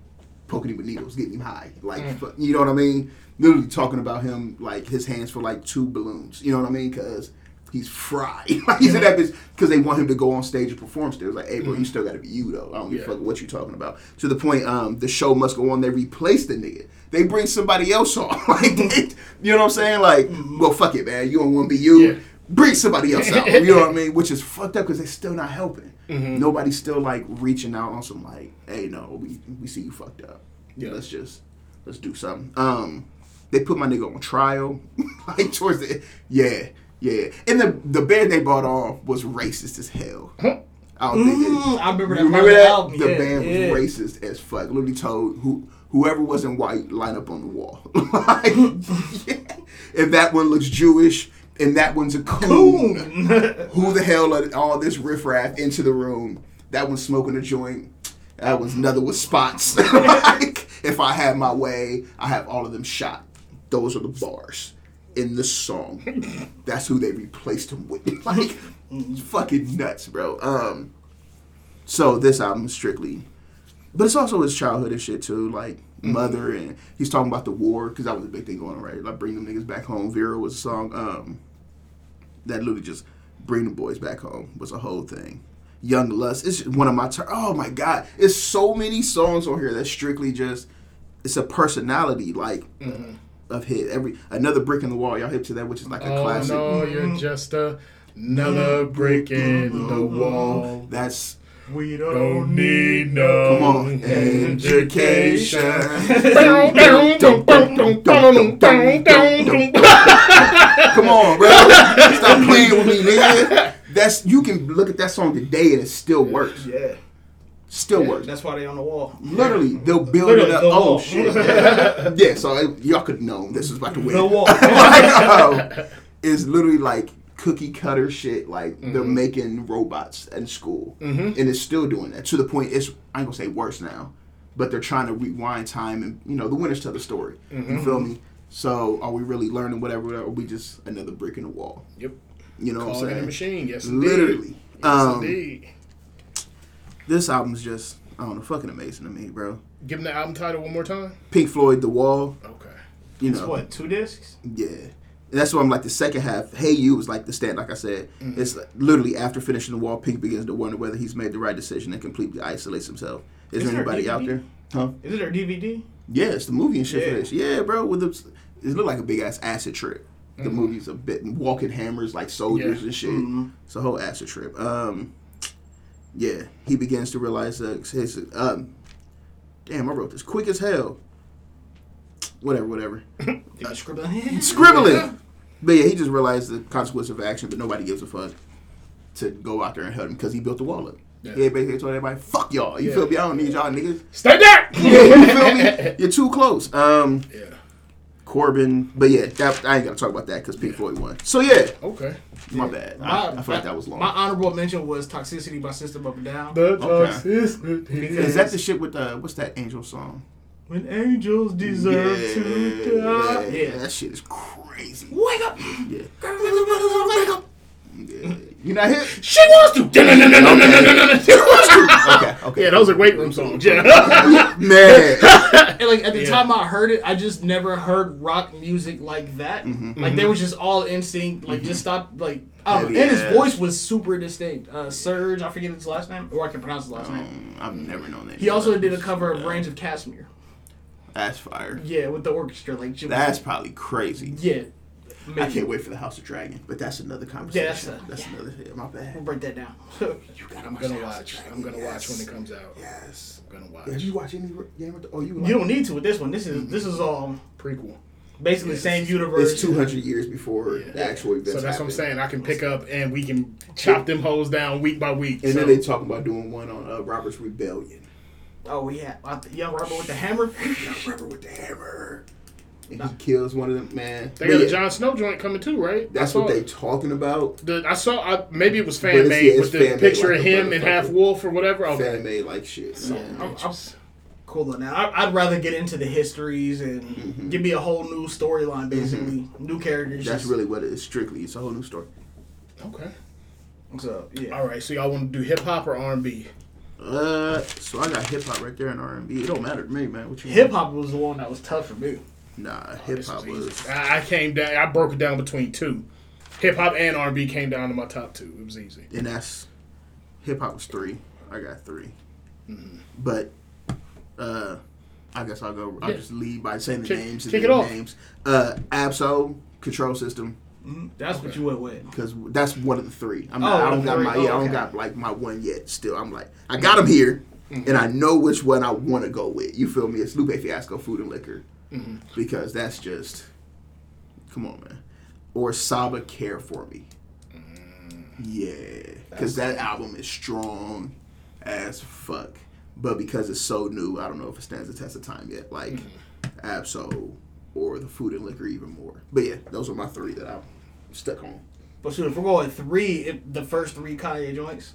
poking him with needles, getting him high. Like, mm. you know what I mean? Literally talking about him, like, his hands for, like, two balloons. You know what I mean? Because he's fried. Like, he's in that bitch because they want him to go on stage and perform still. It's like, hey, bro, mm-hmm. you still got to be you, though. I don't give a fuck what you're talking about. To the point, um, the show must go on. They replace the nigga. They bring somebody else on. Like, they, you know what I'm saying? Like, mm-hmm. well, fuck it, man. You don't want to be you. Yeah. Bring somebody else out. You know what I mean? Which is fucked up because they're still not helping. Mm-hmm. Nobody's still, like, reaching out on some, like, hey, no, we, we see you fucked up. Yeah. Let's just, let's do something. Um, They put my nigga on trial. Like, towards the end. Yeah. Yeah, and the the band they bought off was racist as hell. Huh? I don't think mm, it, I remember that. Remember that? Album. The yeah, band was yeah. racist as fuck. Literally told who whoever wasn't white, line up on the wall. Like, yeah. If that one looks Jewish and that one's a coon, who the hell let all this riffraff into the room? That one's smoking a joint. That one's another with spots. Like, if I had my way, I have all of them shot. Those are the bars. In the song, that's who they replaced him with. Like, fucking nuts, bro. Um, so this album is strictly, but it's also his childhood and shit too. Like mm-hmm. mother, and he's talking about the war because that was a big thing going on, right? Like bring them niggas back home. Vera was a song um, that literally just bring the boys back home was a whole thing. Young Lust, it's one of my ter- oh my god, it's so many songs on here that strictly just it's a personality like. Mm-hmm. Of hit every another brick in the wall. Y'all hip to that, which is like a oh, classic. Oh no, you're just a, another brick in the wall. That's we don't, don't need no come on education. Come on, bro, stop playing with me, nigga. That's you can look at that song today and it still works. Yeah. Still yeah, works. That's why they on the wall. Literally, they'll build Literally, it up. Oh, wall. Shit. Yeah. yeah, so I, y'all could know this was about to win. The wall. Like, oh, it's literally like cookie cutter shit. Like, mm-hmm. they're making robots in school. Mm-hmm. And it's still doing that. To the point, it's, I ain't gonna say worse now, but they're trying to rewind time and, you know, the winners tell the story. Mm-hmm. You feel me? So, are we really learning whatever, whatever, or are we just another brick in the wall? Yep. You know Call what I'm saying? Call it a machine, yes indeed. Literally. Yes um, indeed. This album's just, I don't know, fucking amazing to me, bro. Give them the album title one more time. Pink Floyd, The Wall. Okay. You know. It's what, two discs? Yeah. And that's why I'm like the second half. Hey You was like the stand, like I said. Mm-hmm. It's literally after finishing The Wall, Pink begins to wonder whether he's made the right decision and completely isolates himself. Is, Is there anybody out there? Huh? Is it our D V D? Yeah, it's the movie and shit yeah. for this. Yeah, bro. With the, it looked like a big ass acid trip. The mm-hmm. movie's a bit walking hammers like soldiers yeah. and shit. Mm-hmm. It's a whole acid trip. Um, yeah, he begins to realize that his um, damn, I wrote this quick as hell. Whatever, whatever. uh, scribbling, scribbling. But yeah, he just realized the consequence of action, but nobody gives a fuck to go out there and help him because he built the wall up. Yeah. He basically told everybody, "Fuck y'all." You yeah. feel me? I don't need y'all niggas. Stay back. Yeah, you feel me? You're too close. Um, yeah. Corbin, but yeah, that, I ain't gotta talk about that because Pink yeah. Floyd won. So yeah, okay, my yeah. bad. I, I, I feel I, like that was long. My honorable mention was Toxicity by System Up and Down. The okay. Toxicity. Is that the shit with the what's that Angel song? When angels deserve yeah, to die. Yeah, yeah, that shit is crazy. Wake up, yeah. Wake up. Yeah. You not here? She wants to. She wants to. Okay, okay. Yeah, those are weight room songs. Yeah, man. And like at the yeah. time I heard it, I just never heard rock music like that. Mm-hmm. Like mm-hmm. they was just all in sync. Like mm-hmm. just stop. Like oh, and his voice was super distinct. Uh, Serge, I forget his last name, or I can pronounce his last um, name. I've never known that. He also did a cover of Reigns of Castamere. That's fire. Yeah, with the orchestra. Like that's probably crazy. Yeah. Maybe. I can't wait for the House of Dragon, but that's another conversation. Yeah, that's, a, that's yeah. another thing. My bad. We'll break that down. You got I'm gonna watch. I'm gonna yes. watch when it comes out. Yes, I'm gonna watch. Have you watch any game? Or oh, you? Like you don't it? Need to with this one. This is mm-hmm. this is all um, prequel. Basically, yes. same universe. It's two hundred years before yeah. the actual events. So that's happened. What I'm saying. I can pick up and we can chop them hoes down week by week. And so. Then they talking about doing one on uh, Robert's Rebellion. Oh yeah, young Robert with the hammer. Young Robert with the hammer. And nah. he kills one of them, man. They but got yeah. a Jon Snow joint coming too, right? That's what they talking about. The, I saw, I, maybe it was fan made yeah, with the picture like of him and half wolf or whatever. Okay. Fan made like shit. So yeah, I'm, I'm cool on that. I, I'd rather get into the histories and mm-hmm. give me a whole new storyline, basically. Mm-hmm. New characters. That's just, really what it is, strictly. It's a whole new story. Okay. So, yeah. All right, so y'all want to do hip hop or R and B? Uh, So I got hip hop right there and R and B. It don't matter to me, man. Hip hop was the one that was tough for me. Nah, hip hop oh, was. was I came down. I broke it down between two. Hip hop and R and B came down to my top two. It was easy. And that's hip hop was three. I got three. Mm-hmm. But uh, I guess I'll go. I'll yeah. just lead by saying the kick, names. Kick it off. Names. Uh, Abso, Control System. Mm-hmm. That's okay. what you went with. Because that's one of the three. I'm not, oh, I don't got three. my. Yeah, oh, okay. I don't got like my one yet. Still, I'm like I got them here, mm-hmm. and I know which one I want to go with. You feel me? It's Lupe Fiasco, Food and Liquor. Mm-hmm. Because that's just, come on, man. Or Saba, Care For Me. Mm. Yeah. Because that cool. album is strong as fuck. But because it's so new, I don't know if it stands the test of time yet. Like, mm-hmm. Abso or the Food and Liquor even more. But yeah, those are my three that I'm stuck on. But shoot, if we're going three, it, the first three Kanye joints,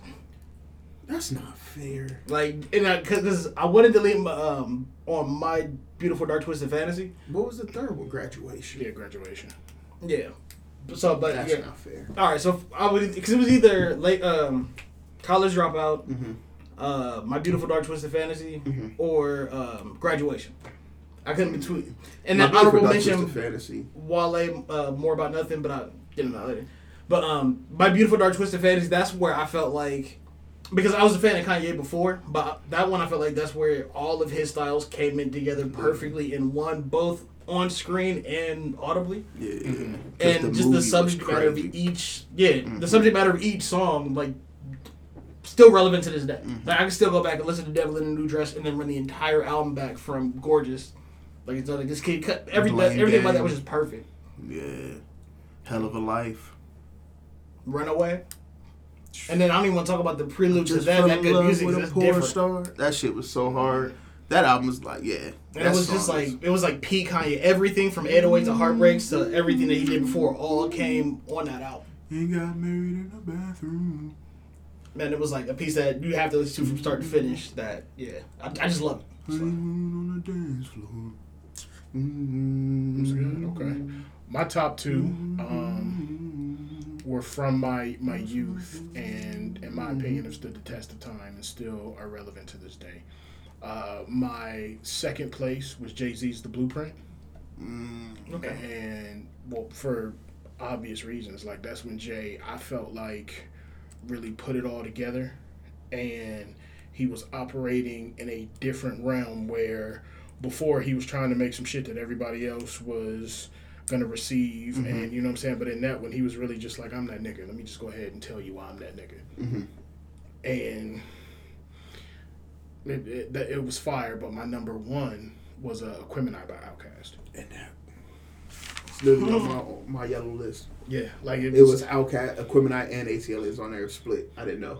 that's not fair. Like, and because I, I wanted to leave my, um, on My Beautiful Dark Twisted Fantasy. What was the third one? Graduation. Yeah, Graduation. Yeah. So, but that's yeah. not fair. All right, so I would because it was either late um, College Dropout, mm-hmm. uh, My Beautiful Dark Twisted Fantasy, mm-hmm. or um, Graduation. I couldn't mm-hmm. between. And then honorable mention Fantasy. Wale, uh, More About Nothing, but I'll get into that later. But um, My Beautiful Dark Twisted Fantasy. That's where I felt like. Because I was a fan of Kanye before, but that one I felt like that's where all of his styles came in together perfectly in one, both on screen and audibly. Yeah, mm-hmm. and the just the subject matter of each, yeah, mm-hmm. the subject matter of each song, like, still relevant to this day. Mm-hmm. Like I can still go back and listen to "Devil in a New Dress" and then run the entire album back from "Gorgeous." Like it's like this kid cut every everything about that was just perfect. Yeah, Hell of a Life. Runaway. And then I don't even want to talk about the prelude to that. That good music is different. Star. That shit was so hard. That album was like, yeah. It was just like it was like peak Kanye. Everything from eight oh eight to Heartbreaks to everything that he did before all came on that album. and got married in the bathroom. Man, it was like a piece that you have to listen to from start to finish. That, yeah, I, I just love it. So. On the dance floor. Mm-hmm. Okay. My top two um, were from my, my youth and, in my opinion, have stood the test of time and still are relevant to this day. Uh, my second place was Jay-Z's The Blueprint. Mm, okay. And, well, for obvious reasons, like, that's when Jay, I felt like, really put it all together. And he was operating in a different realm where before he was trying to make some shit that everybody else was going to receive. Mm-hmm. And, you know what I'm saying? But in that one, he was really just like, I'm that nigga. Let me just go ahead and tell you why I'm that nigga. Mm-hmm. And it, it, it was fire, but my number one was uh, Aquemini by Outkast. And that literally on my, my yellow list. Yeah, like it, it was, was Outkast, Aquemini, and A T L is on their split. I didn't know.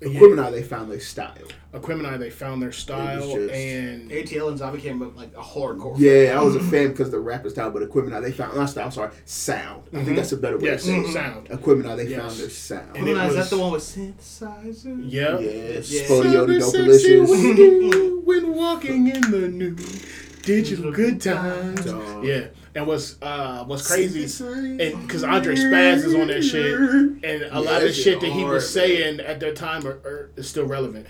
Aquemini, yeah. They found their style. Aquemini, they found their style, just, and A T L and I became a, like a hardcore. Yeah, fan. I was a fan because the rapper style, but Aquemini, they found my style. I'm sorry, sound. Mm-hmm. I think that's a better way yes, to say mm-hmm. sound. Aquemini, they yes. found their sound. And Aquemini, is that the one with synthesizer? Yep. Yes. Yeah, Spodio, the Dope-licious. When walking in the new digital good times. Dog. Yeah. And what's uh, what's crazy, and because Andre Spaz is on that shit, and a yeah, lot of the shit that he was saying at that time are, are is still relevant.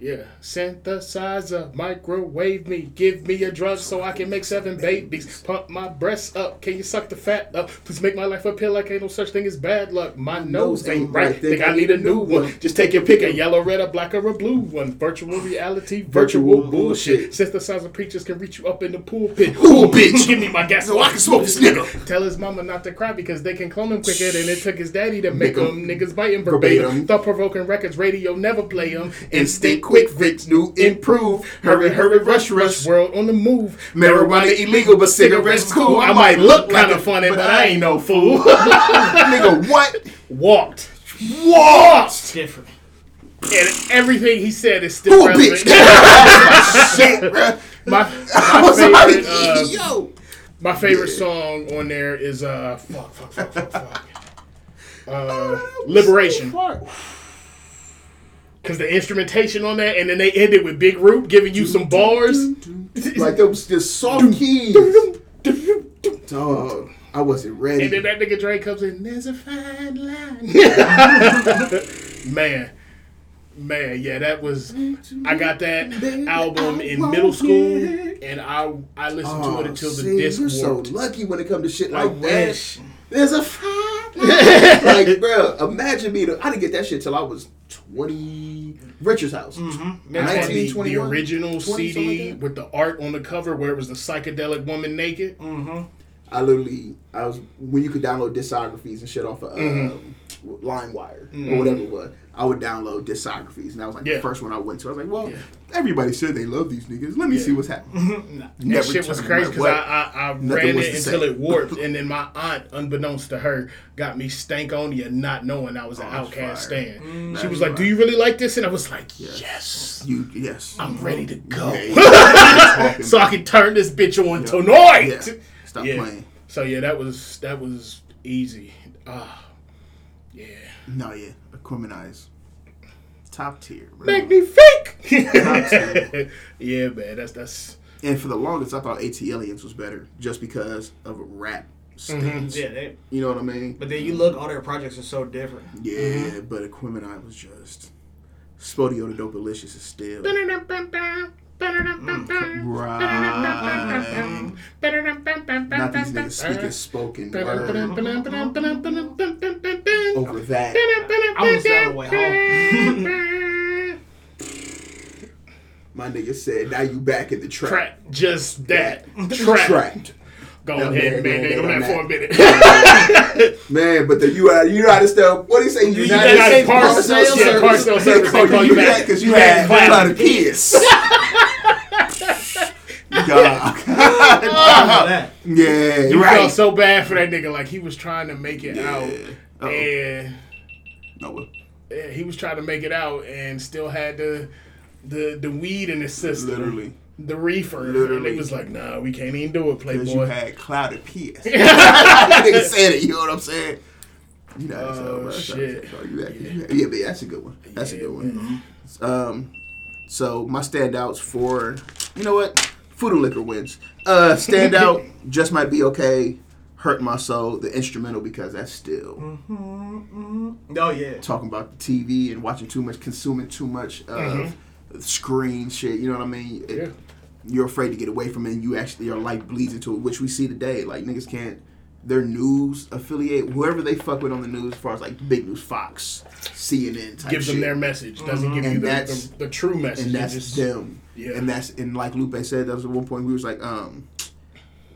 Yeah, synthesizer, microwave me, give me a drug so I can make seven babies, pump my breasts up, can you suck the fat up? Please make my life a pill like ain't no such thing as bad luck. My nose ain't right, think I need a new one. Just take your pick, a yellow, red, a black, or a blue one. Virtual reality, virtual bullshit. Synthesizer preachers can reach you up in the pulpit. Cool bitch, give me my gas so I can smoke this nigga. Tell his mama not to cry because they can clone him quicker than it took his daddy to make him. Niggas biting verbatim, thought provoking records, radio never play them. Instinct quick fix, new improve. Hurry, hurry, rush, rush. World on the move. Marijuana illegal, but cigarettes cool. I might look kind of funny, but I ain't no fool. Nigga, what? Walked. Walked. Different. And everything he said is still Ooh, relevant. Shit, bro. My, my favorite, uh, Yo. my favorite yeah. song on there is uh, fuck, fuck, fuck, fuck, fuck. Uh, Liberation. Because the instrumentation on that, and then they ended with Big Root giving you some bars. Like, there was just soft keys. Dog, I wasn't ready. And then that nigga Dre comes in, there's a fine line. Man. Man, yeah, that was... I got that album in middle school, and I I listened oh, to it until the see, disc warped. You're so lucky when it comes to shit like that. There's a fine line. Like, bro, imagine me. To, I didn't get that shit till I was... twenty Richard's house. Mm-hmm. nineteen twenty-one The original C D like with the art on the cover where it was the psychedelic woman naked. Mm-hmm. I literally, I was when you could download discographies and shit off of mm-hmm. um, LimeWire mm-hmm. or whatever it was. I would download discographies, and that was like yeah. the first one I went to. I was like, well, yeah. everybody said they love these niggas. Let me yeah. see what's happening. Nah. That shit was crazy because I, I, I ran it until it warped, and then my aunt, unbeknownst to her, got me Stankonia not knowing I was an oh, Outkast stan. Mm, she was like, fire. Do you really like this? And I was like, yes. yes. You yes. I'm ready to go. Yeah. So I can turn this bitch on yeah. tonight. Yeah. Stop yeah. playing. So yeah, that was that was easy. Ah, uh, yeah. No, yeah. Aquemini's top tier. Bro. Make me fake. Top tier. Yeah, man. That's that's. And for the longest, I thought A T L was better just because of rap stance. Mm-hmm. Yeah, they, you know what I mean. But then you look, all their projects are so different. Yeah, mm-hmm. but Aquemini was just. Spodio the Dope-licious is still. Mm. Right. Not these niggas speaking spoken word over that. I was on the way home. My nigga said, "Now you back in the trap." Trap, just that trap. Trapped. Go no, ahead, man. man, man, man, man, man, man, man that for a minute. Man, but the you you know how to stuff. What do you say? United, United States Parcel Service. Yeah, Parcel Service. They call you back because you had a lot of kids. God. God. Yeah, you right. felt so bad for that nigga. Like he was trying to make it yeah. out, Uh-oh. and no, yeah, he was trying to make it out, and still had the the the weed in his system. Literally. The reefer. Literally. And they was like, nah, we can't even do it, Playboy. Because you had clouded piss. That nigga said it, you know what I'm saying? You know, oh, so, shit. So, so you back, yeah. You back. Yeah, but yeah, that's a good one. That's yeah, a good one. Mm-hmm. Um, so my standouts for, you know what? Food and Liquor wins. Uh, standout, Just Might Be Okay, Hurt My Soul, the instrumental, because that's still. Mm-hmm, mm-hmm. Oh, yeah. Talking about the T V and watching too much, consuming too much uh, mm-hmm. screen shit, you know what I mean? It, yeah. You're afraid to get away from it, and you actually, your life bleeds into it, which we see today. Like, niggas can't, their news affiliate, whoever they fuck with on the news, as far as like big news, Fox, C N N type gives shit. Them their message, doesn't mm-hmm. give and you the, the, the true message. And that's just, them. Yeah. And that's, and like Lupe said, that was at one point we was like, um,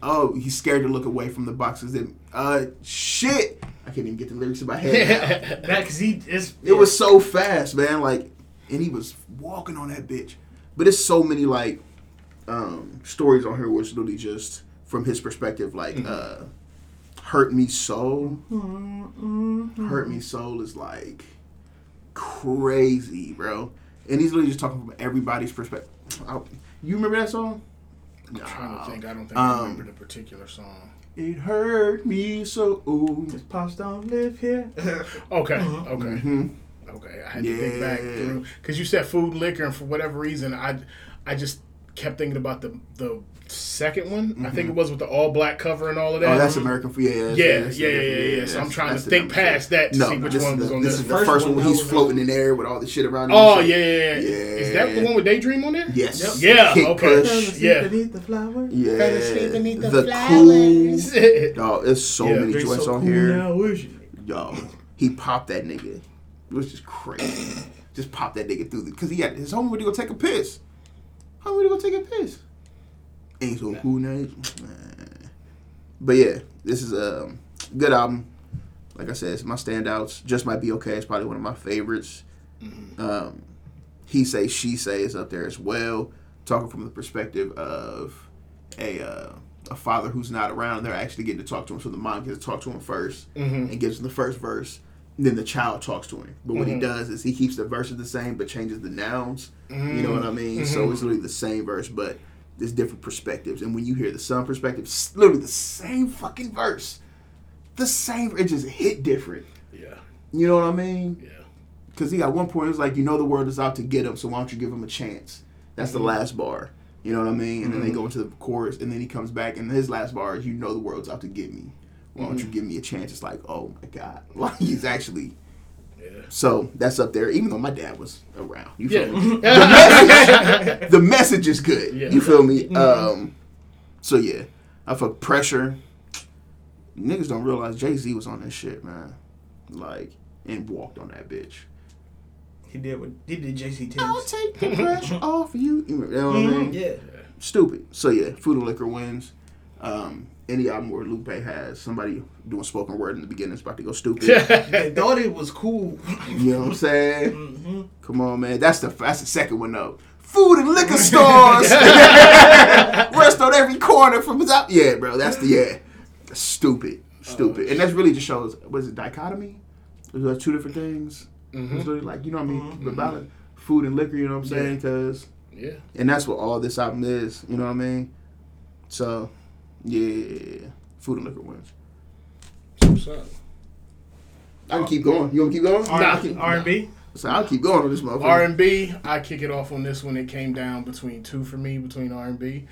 oh, he's scared to look away from the boxes that, uh, shit. I can't even get the lyrics in my head. That, cause he, it's, it was so fast, man. Like, and he was walking on that bitch. But it's so many like, um, stories on here which literally just, from his perspective, like, mm-hmm. uh, Hurt Me Soul. Mm-hmm. Hurt Me Soul is like crazy, bro. And he's literally just talking from everybody's perspective. I, you remember that song? I'm no. trying to think. I don't think um, I remember the particular song. It hurt me so. Ooh. This pops don't live here. Okay. Uh-huh. Okay. Mm-hmm. Okay. I had yeah. to think back through. Because you said Food and Liquor, and for whatever reason, I, I just kept thinking about the the second one. Mm-hmm. I think it was with the all black cover and all of that. Oh, that's American for yeah, yeah, yeah, yeah, yeah, yeah, yeah, yeah. So I'm trying to think past that to no, see which one was on this. This is the first one where he's floating in there with all the shit around him. Oh yeah, yeah, yeah. Is that the one with Daydream on there? Yes. Yeah. Okay. Yeah. Yeah. The Cool. Oh, there's so many joints on here. Yo, he popped that nigga. It was just crazy. Just popped that nigga through the because he had his homie to go take a piss. How we gonna go take a piss? Ain't so cool night. But yeah, this is a good album. Like I said, it's my standouts. Just Might Be Okay. It's probably one of my favorites. Mm-hmm. Um, He Say, She Say is up there as well. Talking from the perspective of a uh, a father who's not around. They're actually getting to talk to him. So the mom gets to talk to him first mm-hmm. and gives him the first verse. Then the child talks to him. But what mm-hmm. he does is he keeps the verses the same but changes the nouns. Mm-hmm. You know what I mean? Mm-hmm. So it's literally the same verse, but there's different perspectives. And when you hear the son perspective, it's literally the same fucking verse. The same. It just hit different. Yeah. You know what I mean? Yeah. Because he got one point, it was like, you know the world is out to get him, so why don't you give him a chance? That's mm-hmm. the last bar. You know what I mean? And mm-hmm. then they go into the chorus, and then he comes back, and his last bar is, you know the world's out to get me. Why don't you give me a chance? It's like, oh my God. Like, he's actually. Yeah. So that's up there, even though my dad was around. You feel yeah. me? The message, the message is good. Yeah. You feel me? Um, so yeah, I fuck Pressure. Niggas don't realize Jay-Z was on that shit, man. Like, and walked on that bitch. He did what he did Jay-Z too. I'll take the pressure off you. You know what I mean? Yeah. Stupid. So yeah, Food and Liquor wins. Um, Any album where Lupe has somebody doing spoken word in the beginning is about to go stupid. They thought it was cool. You know what I'm saying? Mm-hmm. Come on, man. That's the that's the second one, though. Food and liquor stores. Rest on every corner from the top. Yeah, bro. That's the, yeah. Stupid. Stupid. Oh, and that really just shows, what is it, dichotomy? There's two different things. Mm-hmm. It's really like, you know what I mean? Mm-hmm. About food and liquor, you know what I'm saying? Because, yeah. And that's what all this album is. You know what I mean? So... yeah, Food and Liquor wins. What's up? I can keep going. You want to keep going? R and B. So I'll keep going on this motherfucker. R and B. I kick it off on this one. It came down between two for me between R and B.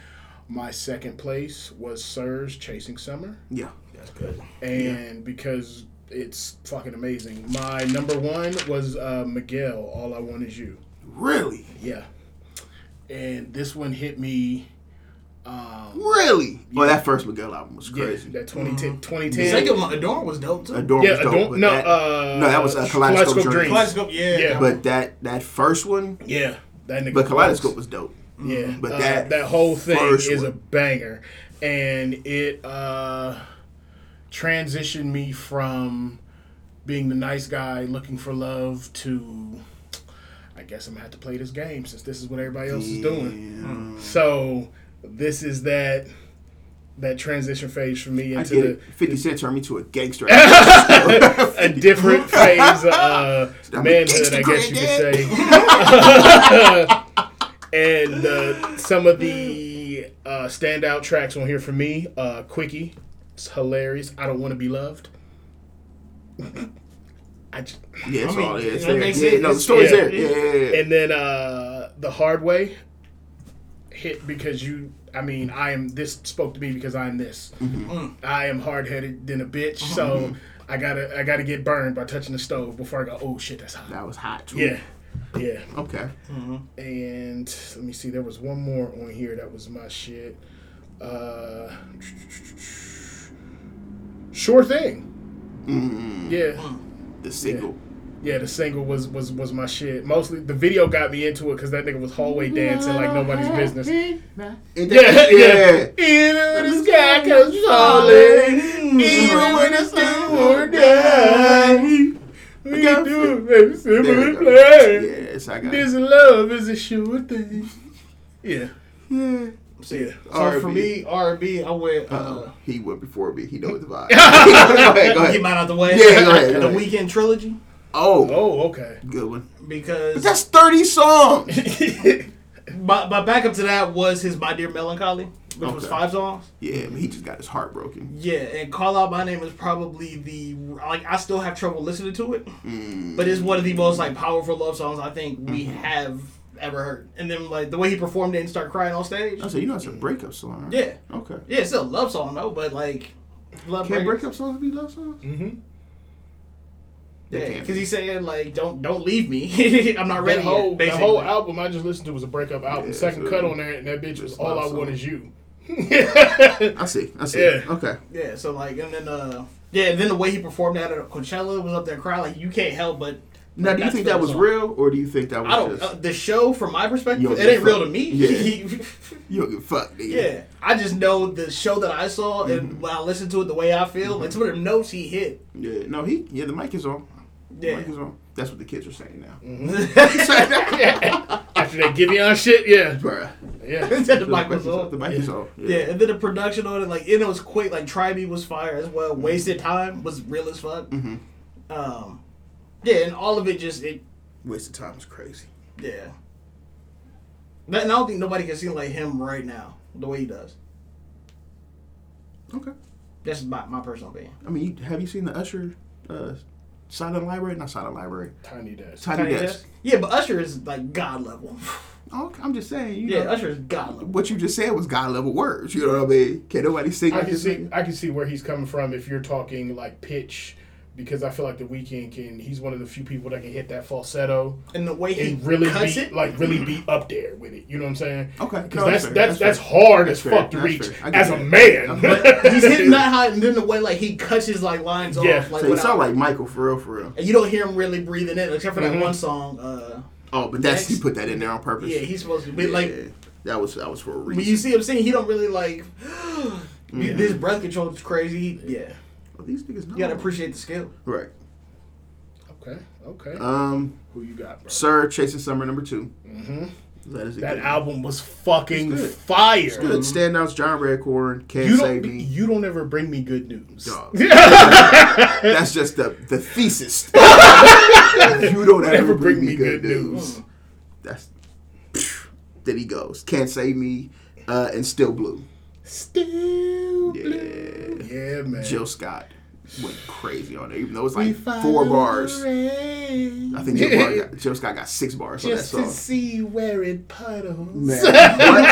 My second place was Surge, Chasing Summer. Yeah, that's good. And yeah. because it's fucking amazing. My number one was uh, Miguel. All I Want Is You. Really? Yeah. And this one hit me. Um, really? Yeah. Oh, that first Miguel album was crazy. Yeah, that twenty ten. Mm-hmm. twenty ten. The second one, Adorn was dope, too. Adorn yeah, was dope. Adorn, no, that, uh, no, that was uh, Kaleidoscope, Kaleidoscope Dreams. Kaleidoscope, yeah. yeah. But that, that first one? Yeah. That nigga but Kaleidoscope was, was dope. Yeah. Mm-hmm. But uh, that that whole thing is one. A banger. And it uh, transitioned me from being the nice guy looking for love to, I guess I'm going to have to play this game since this is what everybody else yeah. is doing. Mm-hmm. So... this is that that transition phase for me into the fifty Cent turned me to a gangster, a different phase of uh, manhood, I guess you could say. And uh, some of the uh, standout tracks on here for me, uh, Quickie, it's hilarious. I Don't Want to Be Loved. I just, yeah, it's I mean, all there. It's there. Yeah, sense. No, the story's yeah, there. Yeah, yeah, yeah, yeah. And then uh, The Hard Way hit because you, I mean, I am, this spoke to me because I am this. Mm-hmm. Mm. I am hard-headed than a bitch, mm-hmm. so I gotta I gotta get burned by touching the stove before I go, oh, shit, that's hot. That was hot, too. Yeah, yeah. Okay. Mm-hmm. And let me see, there was one more on here that was my shit. Uh, sure Thing. Mm-hmm. Yeah. Mm. The single. Yeah, yeah the single was, was, was my shit. Mostly, the video got me into it because that nigga was hallway dancing like nobody's business. Yeah, yeah. Even when the sky comes falling, even when it's do or die, we can do it, baby, simply play. Yes, I got this it. Love is a sure thing. Yeah. Yeah. So, yeah. So R and B. For me, R and B, I went... Uh, uh, he went before me. He knows the vibe. Go ahead, go ahead. Get mine out the way. Yeah, go ahead. Go the ahead. Weeknd Trilogy. Oh. Oh, okay. Good one. Because... But that's thirty songs! my, my backup to that was his My Dear Melancholy, which okay. was five songs. Yeah, but he just got his heart broken. Yeah, and Call Out My Name is probably the... Like, I still have trouble listening to it, mm. but it's one of the most, like, powerful love songs I think mm-hmm. we have... ever heard. And then, like, the way he performed it and started crying on stage. I said, you know, it's a breakup song, right? Yeah. Okay. Yeah, it's still a love song, though, but, like, love Can't breakups. breakup songs be love songs? Mm-hmm. Yeah, because he's saying, like, don't don't leave me. I'm not ready whole, yet, basically. The whole album I just listened to was a breakup album. Yeah, Second Cut on there, and that bitch was All I song. Want Is You. I see. I see. Yeah. Okay. Yeah, so, like, and then, uh, yeah, and then the way he performed that at Coachella was up there crying, like, you can't help but... Now, do you think that was real, or do you think that was I don't, just... Uh, the show, from my perspective, it ain't real to me. Yeah. You don't give a fuck, nigga. Yeah. I just know the show that I saw, mm-hmm. and when I listened to it the way I feel, mm-hmm. and some of the notes he hit. Yeah. No, he... Yeah, the mic is on. Yeah. The mic is on. That's what the kids are saying now. Mm-hmm. After that Giveon shit, yeah. Bruh. Yeah. the mic was on. The mic is on. Yeah. yeah. And then the production on it, like, and it was quick. Like, Try Me was fire as well. Mm-hmm. Wasted Time was real as fuck. Mm-hmm. Um... Yeah, and all of it just it. Wasted Time is crazy. Yeah. But, and I don't think nobody can sing like him right now the way he does. Okay. That's my my personal opinion. I mean, you, have you seen the Usher, uh, Silent Library? Not Silent Library. Tiny Desk. Tiny, Tiny Desk. Desk. Yeah, but Usher is like God level. Okay, I'm just saying. You yeah, know, Usher is God level. What you just said was God level words. You know what I mean? Can't nobody sing. I can see. Thing? I can see where he's coming from if you're talking like pitch. Because I feel like The Weeknd can, he's one of the few people that can hit that falsetto and the way he really cuts be, it, like really be up there with it. You know what I'm saying? Okay, because no, that's that's that's, that's hard that's as fair. Fuck to that's reach as a that. Man. But he's hitting that high, and then the way like he cuts his like lines yeah. off, like so sound like Michael for real, for real. And you don't hear him really breathing in, except for that mm-hmm. one song. Uh, oh, but that's next. He put that in there on purpose. Yeah, he's supposed to be yeah. like that was that was for a reason. When you see him singing, he don't really like yeah. this breath control is crazy. Yeah. These niggas know. You gotta appreciate the skill. Right. Okay, okay. Um, Who you got, bro? Sir, Chasing Summer, number two. Mm-hmm. That, is that album was fucking it's fire. It's good. Mm-hmm. Standouts, John Redcorn, Can't you Save Me. You don't ever bring me good news. Dog. That's just the, the thesis. You don't ever, ever bring, bring me good, good news. news. That's, there he goes. Can't Save Me, uh, and Still Blue. Still yeah. blue. Yeah, man. Jill Scott went crazy on it, even though it's like four bars. I think Jill, bar got, Jill Scott got six bars on that song. Just to see where it puddles. Man,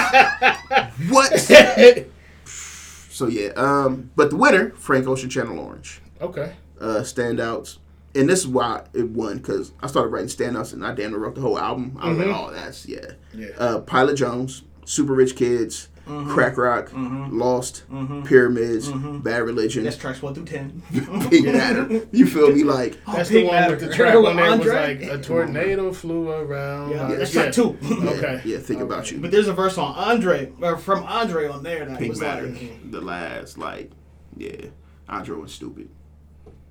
what? What? So yeah, um, but the winner, Frank Ocean, Channel Orange. Okay. Uh, standouts, and this is why it won because I started writing standouts and I damn near wrote the whole album. I was mm-hmm. like, oh, that's yeah. yeah. Uh, Pilot Jones, Super Rich Kids. Mm-hmm. Crack Rock, mm-hmm. Lost, mm-hmm. Pyramids, mm-hmm. Bad Religion. That's tracks one through ten. Pink Matter. You feel me? Like oh, that's Pink the one Matter. With the track on there was like a tornado flew around. Yeah, yeah. That's yeah. track two. Yeah. Okay. Yeah, think okay. about you. But there's a verse on Andre, or from Andre on there that Pink was Matter. Like mm-hmm. the last, like yeah, Andre was stupid.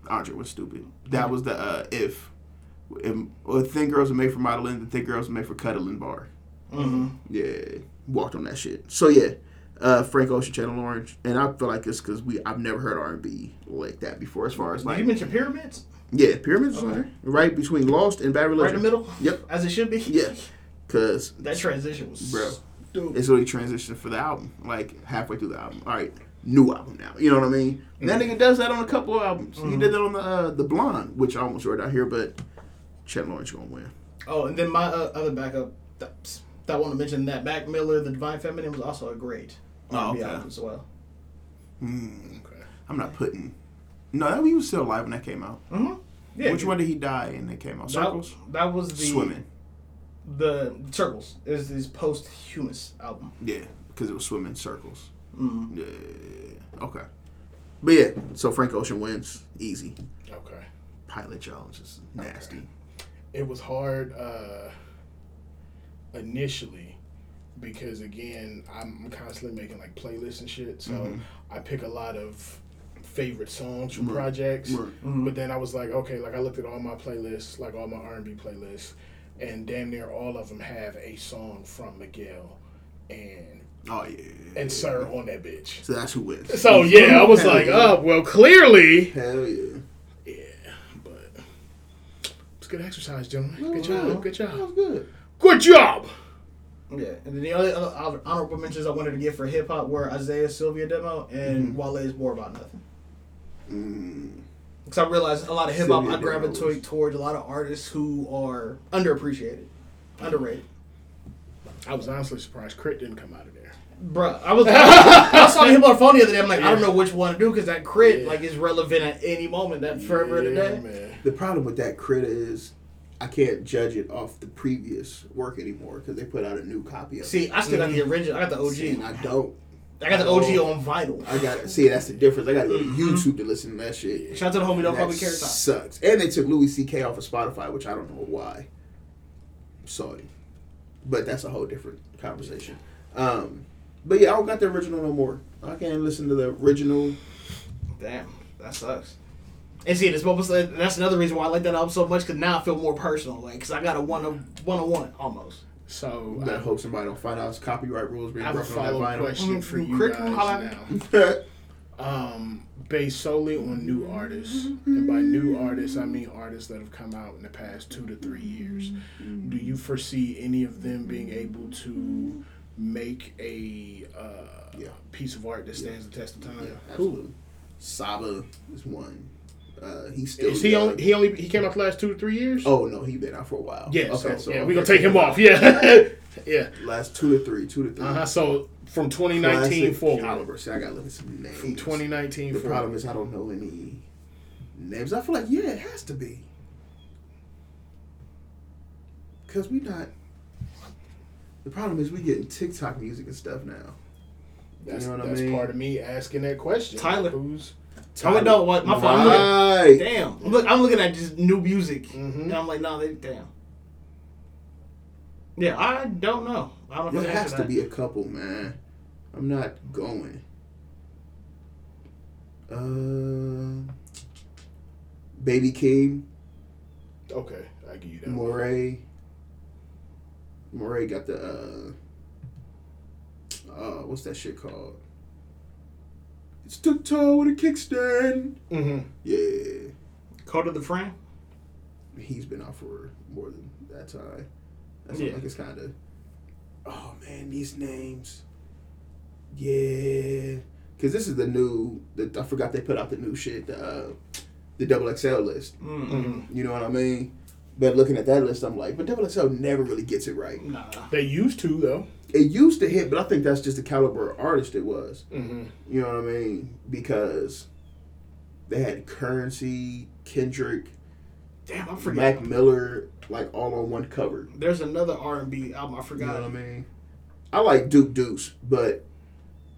Andre was stupid. That mm-hmm. was the uh, if, if well, Thin Girls Are Made for Modeling, the Thin Girls Are Made for Cuddling bar. Mm-hmm. Yeah. Walked on that shit. So yeah, uh, Frank Ocean, Channel Orange, and I feel like it's because we I've never heard R and B like that before. As far as like did you mentioned Pyramids, yeah, Pyramids okay. right, right between Lost and Bad Religion, right in the middle. Yep, as it should be. Yeah, because that transition was bro. Stupid. It's really transition for the album, like halfway through the album. All right, new album now. You know what I mean? Mm-hmm. That nigga does that on a couple of albums. Mm-hmm. He did that on the uh, the Blonde, which I almost wrote out here, but Channel Orange gonna win. Oh, and then my uh, other backup, that, that I want to mention that Mac Miller, The Divine Feminine, was also a great oh, okay. album as well. Mm. Okay. I'm not putting. No, that he was still alive when that came out. Mm-hmm. Yeah. Which yeah. one did he die in that came out? Circles. That, that was the Swimming. The Circles is his posthumous album. Yeah, because it was Swimming Circles. Mm-hmm. Yeah. Okay. But yeah, so Frank Ocean wins easy. Okay. Pilot Jones is nasty. Okay. It was hard uh, initially because again I'm constantly making like playlists and shit, so mm-hmm. I pick a lot of favorite songs from mm-hmm. projects. Mm-hmm. But then I was like, okay, like I looked at all my playlists, like all my R and B playlists, and damn near all of them have a song from Miguel and oh yeah, and Sir on that bitch. So that's who wins. So yeah, I was Hell like, yeah. oh well, clearly. Hell yeah. Good exercise, gentlemen. Oh, good job. Wow. Good job. That was good. Good job. Yeah, and then the only other honorable mentions I wanted to give for hip hop were Isaiah's Sylvia demo and mm-hmm. Wale's More About Nothing. Because mm. I realized a lot of hip hop I gravitate towards a lot of artists who are underappreciated, underrated. I was honestly surprised Crit didn't come out of there. Bruh, I was I saw him on the phone the other day. I'm like, yeah. I don't know which one to do because that Crit yeah. like is relevant at any moment. That yeah, forever today. Man. The problem with that Crit is I can't judge it off the previous work anymore because they put out a new copy of see, it. See, I still mm-hmm. got the original. I got the O G. See, and I don't. I got the O G oh. on vinyl. I got it. See, that's the difference. I got to go to YouTube to listen to that shit. Shout out to the homie No Public Care. Sucks. And they took Louis C K off of Spotify, which I don't know why. I'm sorry, but that's a whole different conversation. Um, But yeah, I don't got the original no more. I can't listen to the original. Damn, that sucks. And see, this moment, that's another reason why I like that album so much, because now I feel more personal, like, because I got a one-on-one almost. So I hope somebody don't find out it's copyright rules being broken on that vinyl. I have a follow-up question for you guys now. um, based solely on new artists, and by new artists, I mean artists that have come out in the past two to three years. Do you foresee any of them being able to make a uh, yeah. piece of art that stands yeah. the test of time? Yeah, absolutely. Cool. Saba is one. Uh, he's still is he young. only he only he came out the last two to three years? Oh no, he's been out for a while. Yeah, okay, so, so yeah, we're gonna take him off. Yeah, yeah. Last two to three, two to three. Uh huh. So from twenty nineteen forward. Caliber. See, I gotta look at some names. From twenty nineteen forward. The problem is I don't know any names. I feel like yeah, it has to be because we not. The problem is we getting TikTok music and stuff now. That's, you know what that's I mean? Part of me asking that question. Tyler, who's? Tyler, I know what my phone. Right. Damn, look, I'm looking at just new music, mm-hmm. and I'm like, no, nah, they damn. Yeah, I don't know. I don't. There has to that. be a couple, man. I'm not going. Uh, Baby King. Okay, I give you that. Moray. Moray got the, uh, uh, what's that shit called? It's too tall with a kickstand. Mm-hmm. Yeah. Called it the Friend? He's been out for more than that time. That's yeah. like it's kind of, oh man, these names. Yeah. Because this is the new, the, I forgot they put out the new shit, the, uh, the Double X L list. Mm-hmm. You know what I mean? But looking at that list, I'm like, but Double X L never really gets it right. Nah. They used to, though. It used to hit, but I think that's just the caliber of artist it was. Mm-hmm. You know what I mean? Because they had Currency, Kendrick, damn, I forgot. Mac Miller, like all on one cover. There's another R and B album I forgot. You know what I mean? I like Duke Deuce, but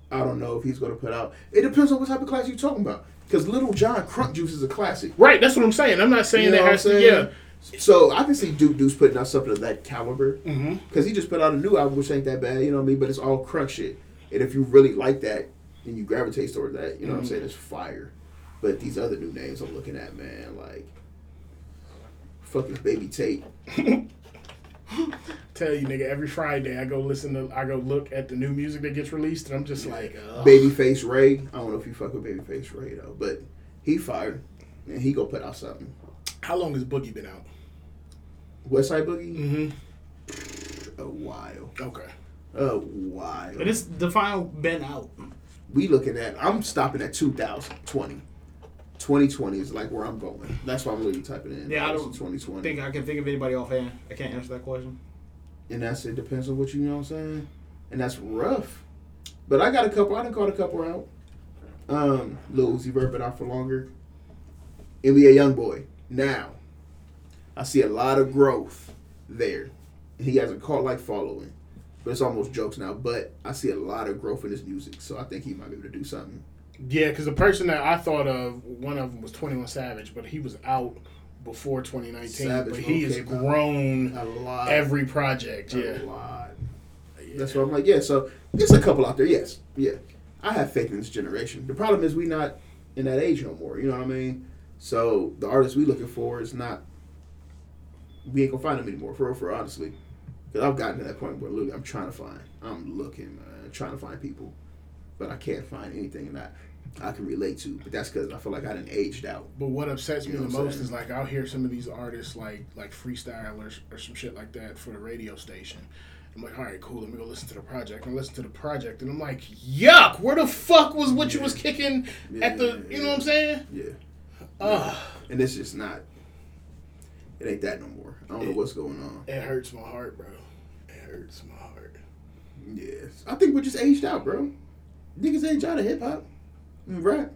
I don't know if he's going to put out. It depends on what type of class you're talking about. Because Little John Crunk Juice is a classic. Right, that's what I'm saying. I'm not saying you know that has to, yeah. So I can see Duke Deuce putting out something of that caliber because mm-hmm. he just put out a new album which ain't that bad, you know what I mean? But it's all crunk shit, and if you really like that and you gravitate toward that, you know mm-hmm. what I'm saying? It's fire. But these other new names I'm looking at, man, like fucking Baby Tate. Tell you, nigga, every Friday I go listen to, I go look at the new music that gets released, and I'm just yeah. like, ugh. Babyface Ray. I don't know if you fuck with Babyface Ray though, but he fired and he gonna put out something. How long has Boogie been out? Westside Boogie? Mm-hmm. A while. Okay. A while. But it's the final been out. we looking at, I'm stopping at two thousand twenty. twenty twenty is like where I'm going. That's why I'm really typing in. Yeah, I don't twenty twenty. Think I can think of anybody offhand. I can't answer that question. And that's, it depends on what you, you know what I'm saying? And that's rough. But I got a couple, I done caught a couple out. Um, Lil Uzi Vert, but out for longer. N B A Youngboy. Now, I see a lot of growth there. He has a cult like following, but it's almost jokes now. But I see a lot of growth in his music, so I think he might be able to do something. Yeah, because the person that I thought of, one of them was twenty-one Savage, but he was out before twenty nineteen. Savage, but he has grown a lot. Every project. A yeah. lot. Yeah. That's what I'm like. Yeah, so there's a couple out there. Yes. Yeah. I have faith in this generation. The problem is we not in that age no more. You know what I mean? So the artists we looking for is not, we ain't going to find them anymore, for real, for honestly. Because I've gotten to that point where look, I'm trying to find, I'm looking, man, trying to find people. But I can't find anything that I can relate to. But that's because I feel like I done aged out. But what upsets me you know the most saying? Is like I'll hear some of these artists like like freestylers or some shit like that for the radio station. I'm like, all right, cool, let me go listen to the project. And listen to the project. And I'm like, yuck, where the fuck was what yeah. you was kicking yeah, at the, yeah, you know yeah. what I'm saying? Yeah. Uh, yeah. And it's just not, it ain't that no more. I don't it, know what's going on. It hurts my heart, bro. It hurts my heart. Yes. I think we're just aged out, bro. Niggas age out of hip-hop and rap.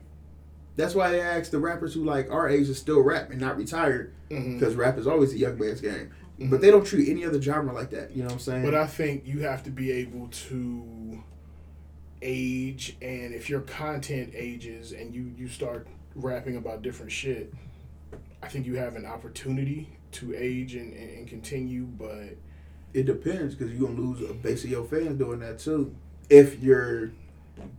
That's why I asked the rappers who, like, our age is still rap and not retired, because mm-hmm. rap is always a young man's game. Mm-hmm. But they don't treat any other genre like that, you know what I'm saying? But I think you have to be able to age, and if your content ages and you, you start rapping about different shit, I think you have an opportunity to age and, and, and continue, but... It depends, because you're going to lose a base of your fans doing that, too. If you're...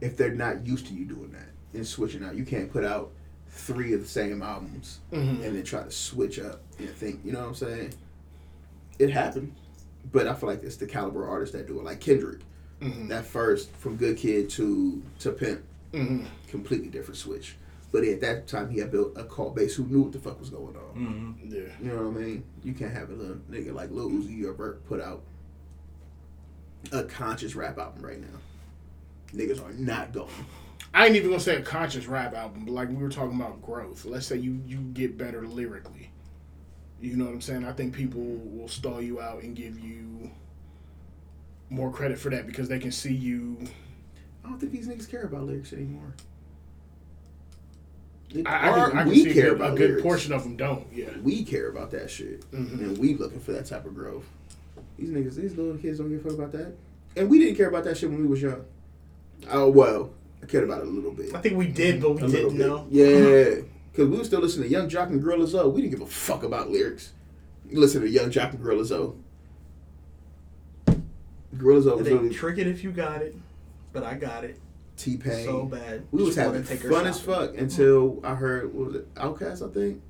If they're not used to you doing that and switching out, you can't put out three of the same albums mm-hmm. and then try to switch up and think, you know what I'm saying? It happened, but I feel like it's the caliber of artists that do it, like Kendrick. Mm-hmm. That first, from Good Kid to, to Pimp, mm-hmm. completely different switch. But at that time, he had built a cult base who knew what the fuck was going on. Mm-hmm. Yeah. You know what I mean? You can't have a little nigga like Lil Uzi or Vert put out a conscious rap album right now. Niggas are not going. I ain't even gonna say a conscious rap album, but like we were talking about growth. Let's say you, you get better lyrically. You know what I'm saying? I think people will stall you out and give you more credit for that because they can see you. I don't think these niggas care about lyrics anymore. They I, are, I can, I can we see care a, about a good lyrics. Portion of them don't. Yeah, we care about that shit, mm-hmm. and we looking for that type of growth. These niggas, these little kids don't give a fuck about that, and we didn't care about that shit when we was young. Oh, well, I cared about it a little bit. I think we did, but we a didn't know. Yeah, because we were still listening to Young Jock and Gorilla Zoe. We didn't give a fuck about lyrics. You listen to Young Jock and Gorilla Zoe. Gorilla Zoe was really... Trick it if you got it, but I got it. T-Pain. So bad. We was having fun as fuck until I heard, what was it, Outkast, I think?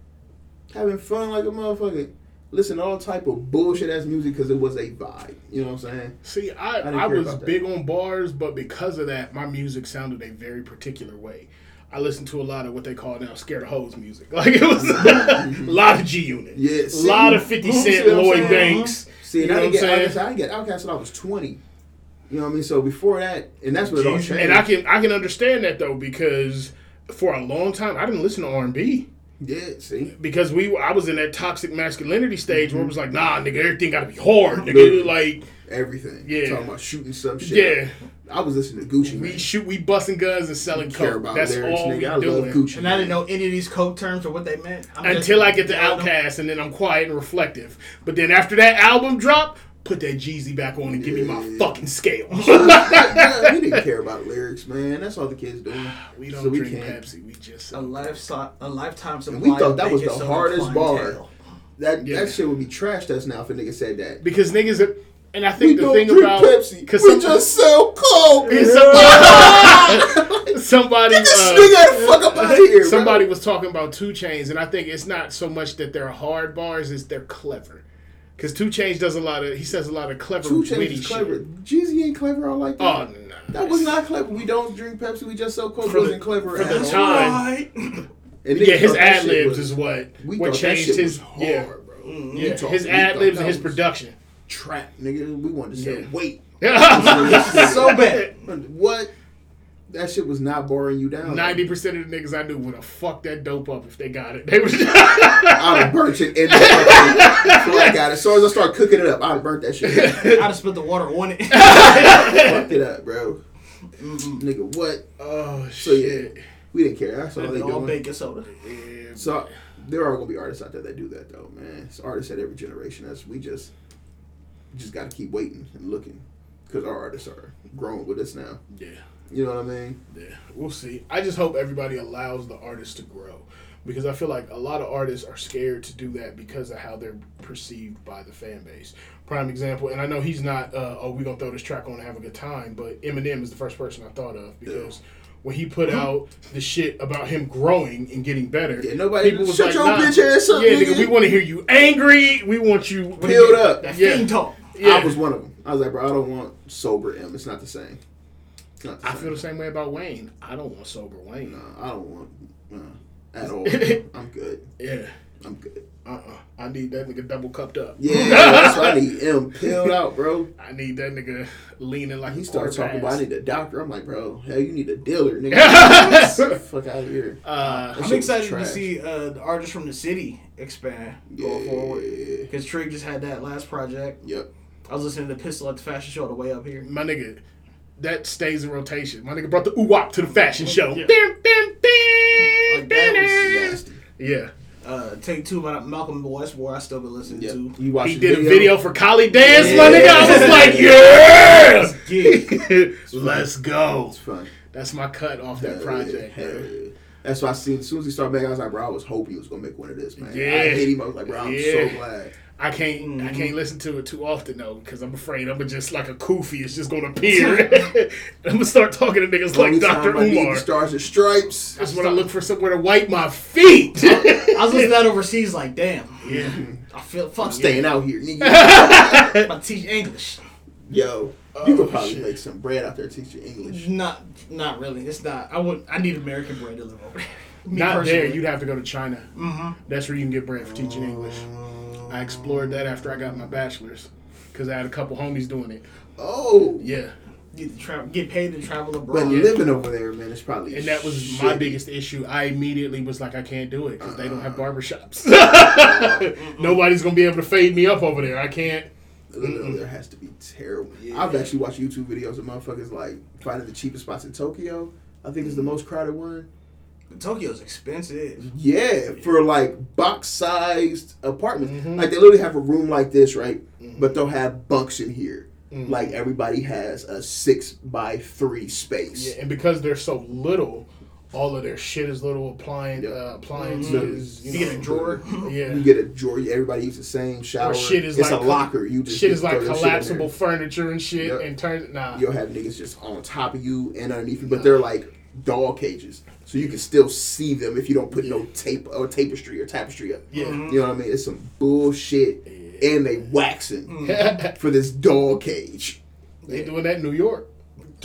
Having fun like a motherfucker. Listen to all type of bullshit-ass music because it was a vibe. You know what I'm saying? See, I, I, I was big on bars, but because of that, my music sounded a very particular way. I listened to a lot of what they call now scared of hoes music. Like, it was a lot of G-Unit. Yeah, see, a lot of fifty Cent, Lloyd Banks. See, and you know I, didn't what get, I didn't get Outkast until I was twenty. You know what I mean? So before that, and that's what Jeez. It all changed. And I can, I can understand that, though, because for a long time, I didn't listen to R and B. Yeah, see? Because we, I was in that toxic masculinity stage mm-hmm. where it was like, nah, nigga, everything gotta be hard, nigga. Like, everything. Yeah. Talking about shooting some shit. Yeah. I was listening to Gucci. We man. shoot, we busting guns and selling we coke. Care about That's lyrics, all nigga. We I doing. Love Gucci, and man. I didn't know any of these coke terms or what they meant. I'm Until just, I get to Outkast and then I'm quiet and reflective. But then after that album drop, put that Jeezy back on and yeah. give me my fucking scale. yeah, we didn't care about lyrics, man. That's all the kids doing. We don't so drink we Pepsi. We just a, life so- a lifetime supply. And we thought that was the hardest bar. That yeah. that shit would be trash to us now if a nigga said that. Because niggas, are, and I think we the don't thing drink about Pepsi, we some, just sell coke. Yeah. Somebody, somebody, uh, here, somebody was talking about two Chainz, and I think it's not so much that they're hard bars; it's they're clever. Cause two Chainz does a lot of, he says a lot of clever, witty shit. Clever. Jeezy ain't clever. I like that. Oh no, nice. That was not clever. We don't drink Pepsi. We just sell coke. Wasn't clever at all. For the time, and yeah, his ad libs is what we what changed his hard, yeah, bro. Mm-hmm. yeah. Talk, his ad libs and his production. Trap, nigga. We wanted to sell yeah. weight. so bad. What? that shit was not boring you down. ninety percent of the niggas I knew would have fucked that dope up if they got it. They would have... I would have burnt it in the fucking... So I got it. As soon as I start cooking it up, I would have burnt that shit. I would have spilled the water on it. Fucked it up, bro. Mm-mm. Nigga, what? Oh, so, shit. Yeah, we didn't care. That's all they doing. All baking soda. Yeah, so, there are going to be artists out there that do that, though, man. It's artists at every generation. That's, we just... just got to keep waiting and looking because our artists are growing with us now. Yeah. You know what I mean? Yeah. We'll see. I just hope everybody allows the artists to grow because I feel like a lot of artists are scared to do that because of how they're perceived by the fan base. Prime example, and I know he's not, uh, oh, we're going to throw this track on and have a good time, but Eminem is the first person I thought of because... Yeah. When he put out the shit about him growing and getting better, yeah, nobody people was shut like, your nah, bitch ass up, yeah, nigga. We want to hear you angry. We want you peeled up. That yeah. fiend talk. Yeah. I was one of them. I was like, bro, I don't want sober M. It's not the same. Not the I same. Feel the same way about Wayne. I don't want sober Wayne. No, I don't want uh, at all. I'm good. Yeah, I'm good. Uh-uh. I need that nigga double cupped up. Yeah, that's why I need him peeled out, bro. I need that nigga leaning like he started talking about I need a doctor. I'm like, bro, hell, you need a dealer, nigga. Fuck out of here. Uh, I'm excited to see uh, the artists from the city expand yeah. going forward. Because Trig just had that last project. Yep. I was listening to Pistol at the fashion show on the way up here. My nigga, that stays in rotation. My nigga brought the oo-wop to the fashion show. Yeah. Bam, bam, bam, like, that was nasty. Yeah. Uh, take two by Malcolm Westmore. I still been listening yep. to. You he did video? a video for Collie Dance, yeah. my nigga. I was like, yes, let's, let's go. It's fun. That's my cut off hell that project. Yeah, yeah. That's why I see. As soon as he started back, I was like, bro, I was hoping he was gonna make one of this, man. Yeah. I hate him. I was like, bro, I'm yeah. so glad. I can't. Mm-hmm. I can't listen to it too often though, because I'm afraid I'm just like a koofy. It's just gonna appear. I'm gonna start talking to niggas like Doctor Umar. Stars and Stripes. I just want to look for somewhere to wipe my feet. I was listening to that overseas, like damn. Yeah. I feel fuck. I'm staying yeah. out here, nigga. I'm about to teach English. Yo, oh, you could probably shit. make some bread out there teaching English. Not, not really. It's not. I would. I need American bread to live over there. Me not personally. There. You'd have to go to China. Mm-hmm. That's where you can get bread for teaching English. I explored that after I got my bachelor's because I had a couple homies doing it. Oh. Yeah. Get, tra- get paid to travel abroad. But living over there, man, it's probably And that was shitty. my biggest issue. I immediately was like, I can't do it because uh, they don't have barbershops. Nobody's going to be able to fade me up over there. I can't. There has to be terrible. Yeah. I've actually watched YouTube videos of motherfuckers like finding the cheapest spots in Tokyo. I think mm-hmm. it's the most crowded one. Tokyo's expensive. Yeah, for like box-sized apartments. Mm-hmm. Like they literally have a room like this, right? Mm-hmm. But they'll have bunks in here. Mm-hmm. Like everybody has a six by three space. Yeah, and because they're so little, all of their shit is little appliance, uh, appliances. Mm-hmm. You, you know, get a drawer. Yeah. You get a drawer. Everybody uses the same shower. Or shit is it's like a locker. You just shit is like collapsible furniture and shit. Yep. And turn nah. You'll have niggas just on top of you and underneath you, but they're like dog cages. So you can still see them if you don't put yeah. no tape or tapestry or tapestry up. Yeah. You know what I mean? It's some bullshit. Yeah. And they waxing mm. for this dog cage. They yeah. doing that in New York.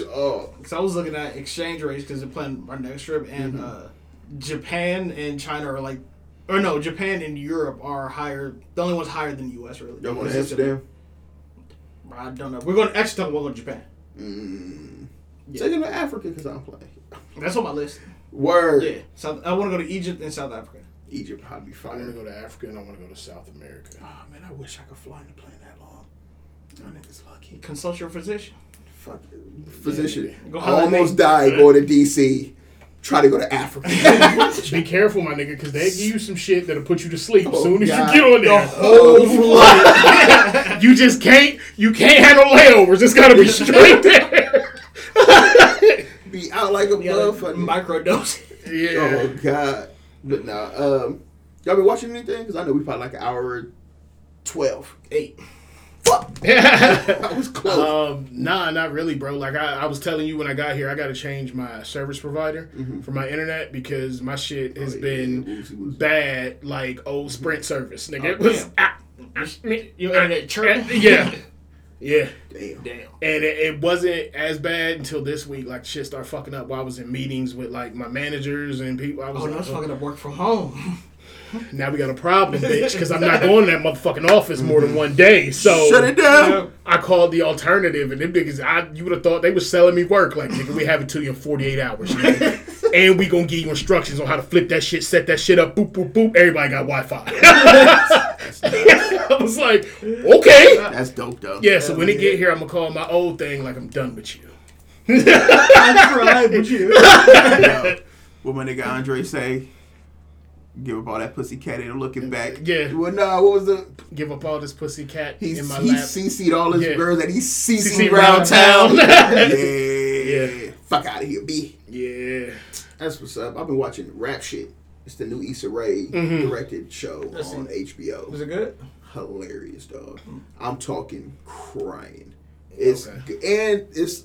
Oh. Because I was looking at exchange rates because they're planning our next trip. And mm-hmm. uh, Japan and China are like, or no, Japan and Europe are higher. The only one's higher than the U S really. Y'all going to Amsterdam? I don't know. We're going to Amsterdam. We're going to Japan. Mm. Yeah. Take them to Africa because I don't play. That's on my list. Word. Yeah. South, I want to go to Egypt and South Africa. Egypt probably fine. I want to go to Africa and I want to go to South America. Ah, oh, man, I wish I could fly in a plane that long. My nigga's lucky. Consult your physician. Fuck it. Physician. Yeah. Go I almost died going to D C Try to go to Africa. Be careful, my nigga, because they give you some shit that'll put you to sleep as oh, soon as God. you get on there. The whole flight. You just can't, you can't have no layovers. It's got to be straight there. Be out like a yeah, motherfucker. Microdose. Yeah. Oh, God. But nah. Um, y'all been watching anything? Because I know we probably like an hour twelve. eight. Fuck. I was close. Um, nah, not really, bro. Like, I, I was telling you when I got here, I got to change my service provider mm-hmm. for my internet because my shit has oh, yeah, been yeah, woozy, woozy. bad, like old Sprint service. Nigga, oh, it was... Ah, your internet churning? Yeah. Yeah. Damn. Damn. And it, it wasn't as bad until this week. Like, shit started fucking up while I was in meetings with, like, my managers and people. I was oh, like, no, I was oh. fucking up work from home. Now we got a problem, bitch, because I'm not going to that motherfucking office more than one day. So shut it down. You know, I called the alternative, and them niggas, I, you would have thought they was selling me work. Like, nigga, we have it to you in forty-eight hours. Nigga. And we going to give you instructions on how to flip that shit, set that shit up, boop, boop, boop. Everybody got Wi-Fi. I was like, okay. That's dope, though. Yeah, so Hell when yeah. it get here, I'm going to call my old thing like, I'm done with you. I tried with you. No. What my nigga Andre say? Give up all that pussy cat and looking back. Yeah. Well, nah, what was the... Give up all this pussy cat in my he lap. He C C'd all his yeah. girls that he C C'd around town. yeah. yeah. Fuck out of here, B. Yeah. That's what's up. I've been watching Rap Shit. It's the new Issa Rae mm-hmm. directed show That's on it. H B O. Was it good? Hilarious, dog. Mm-hmm. I'm talking crying. It's okay. And it's...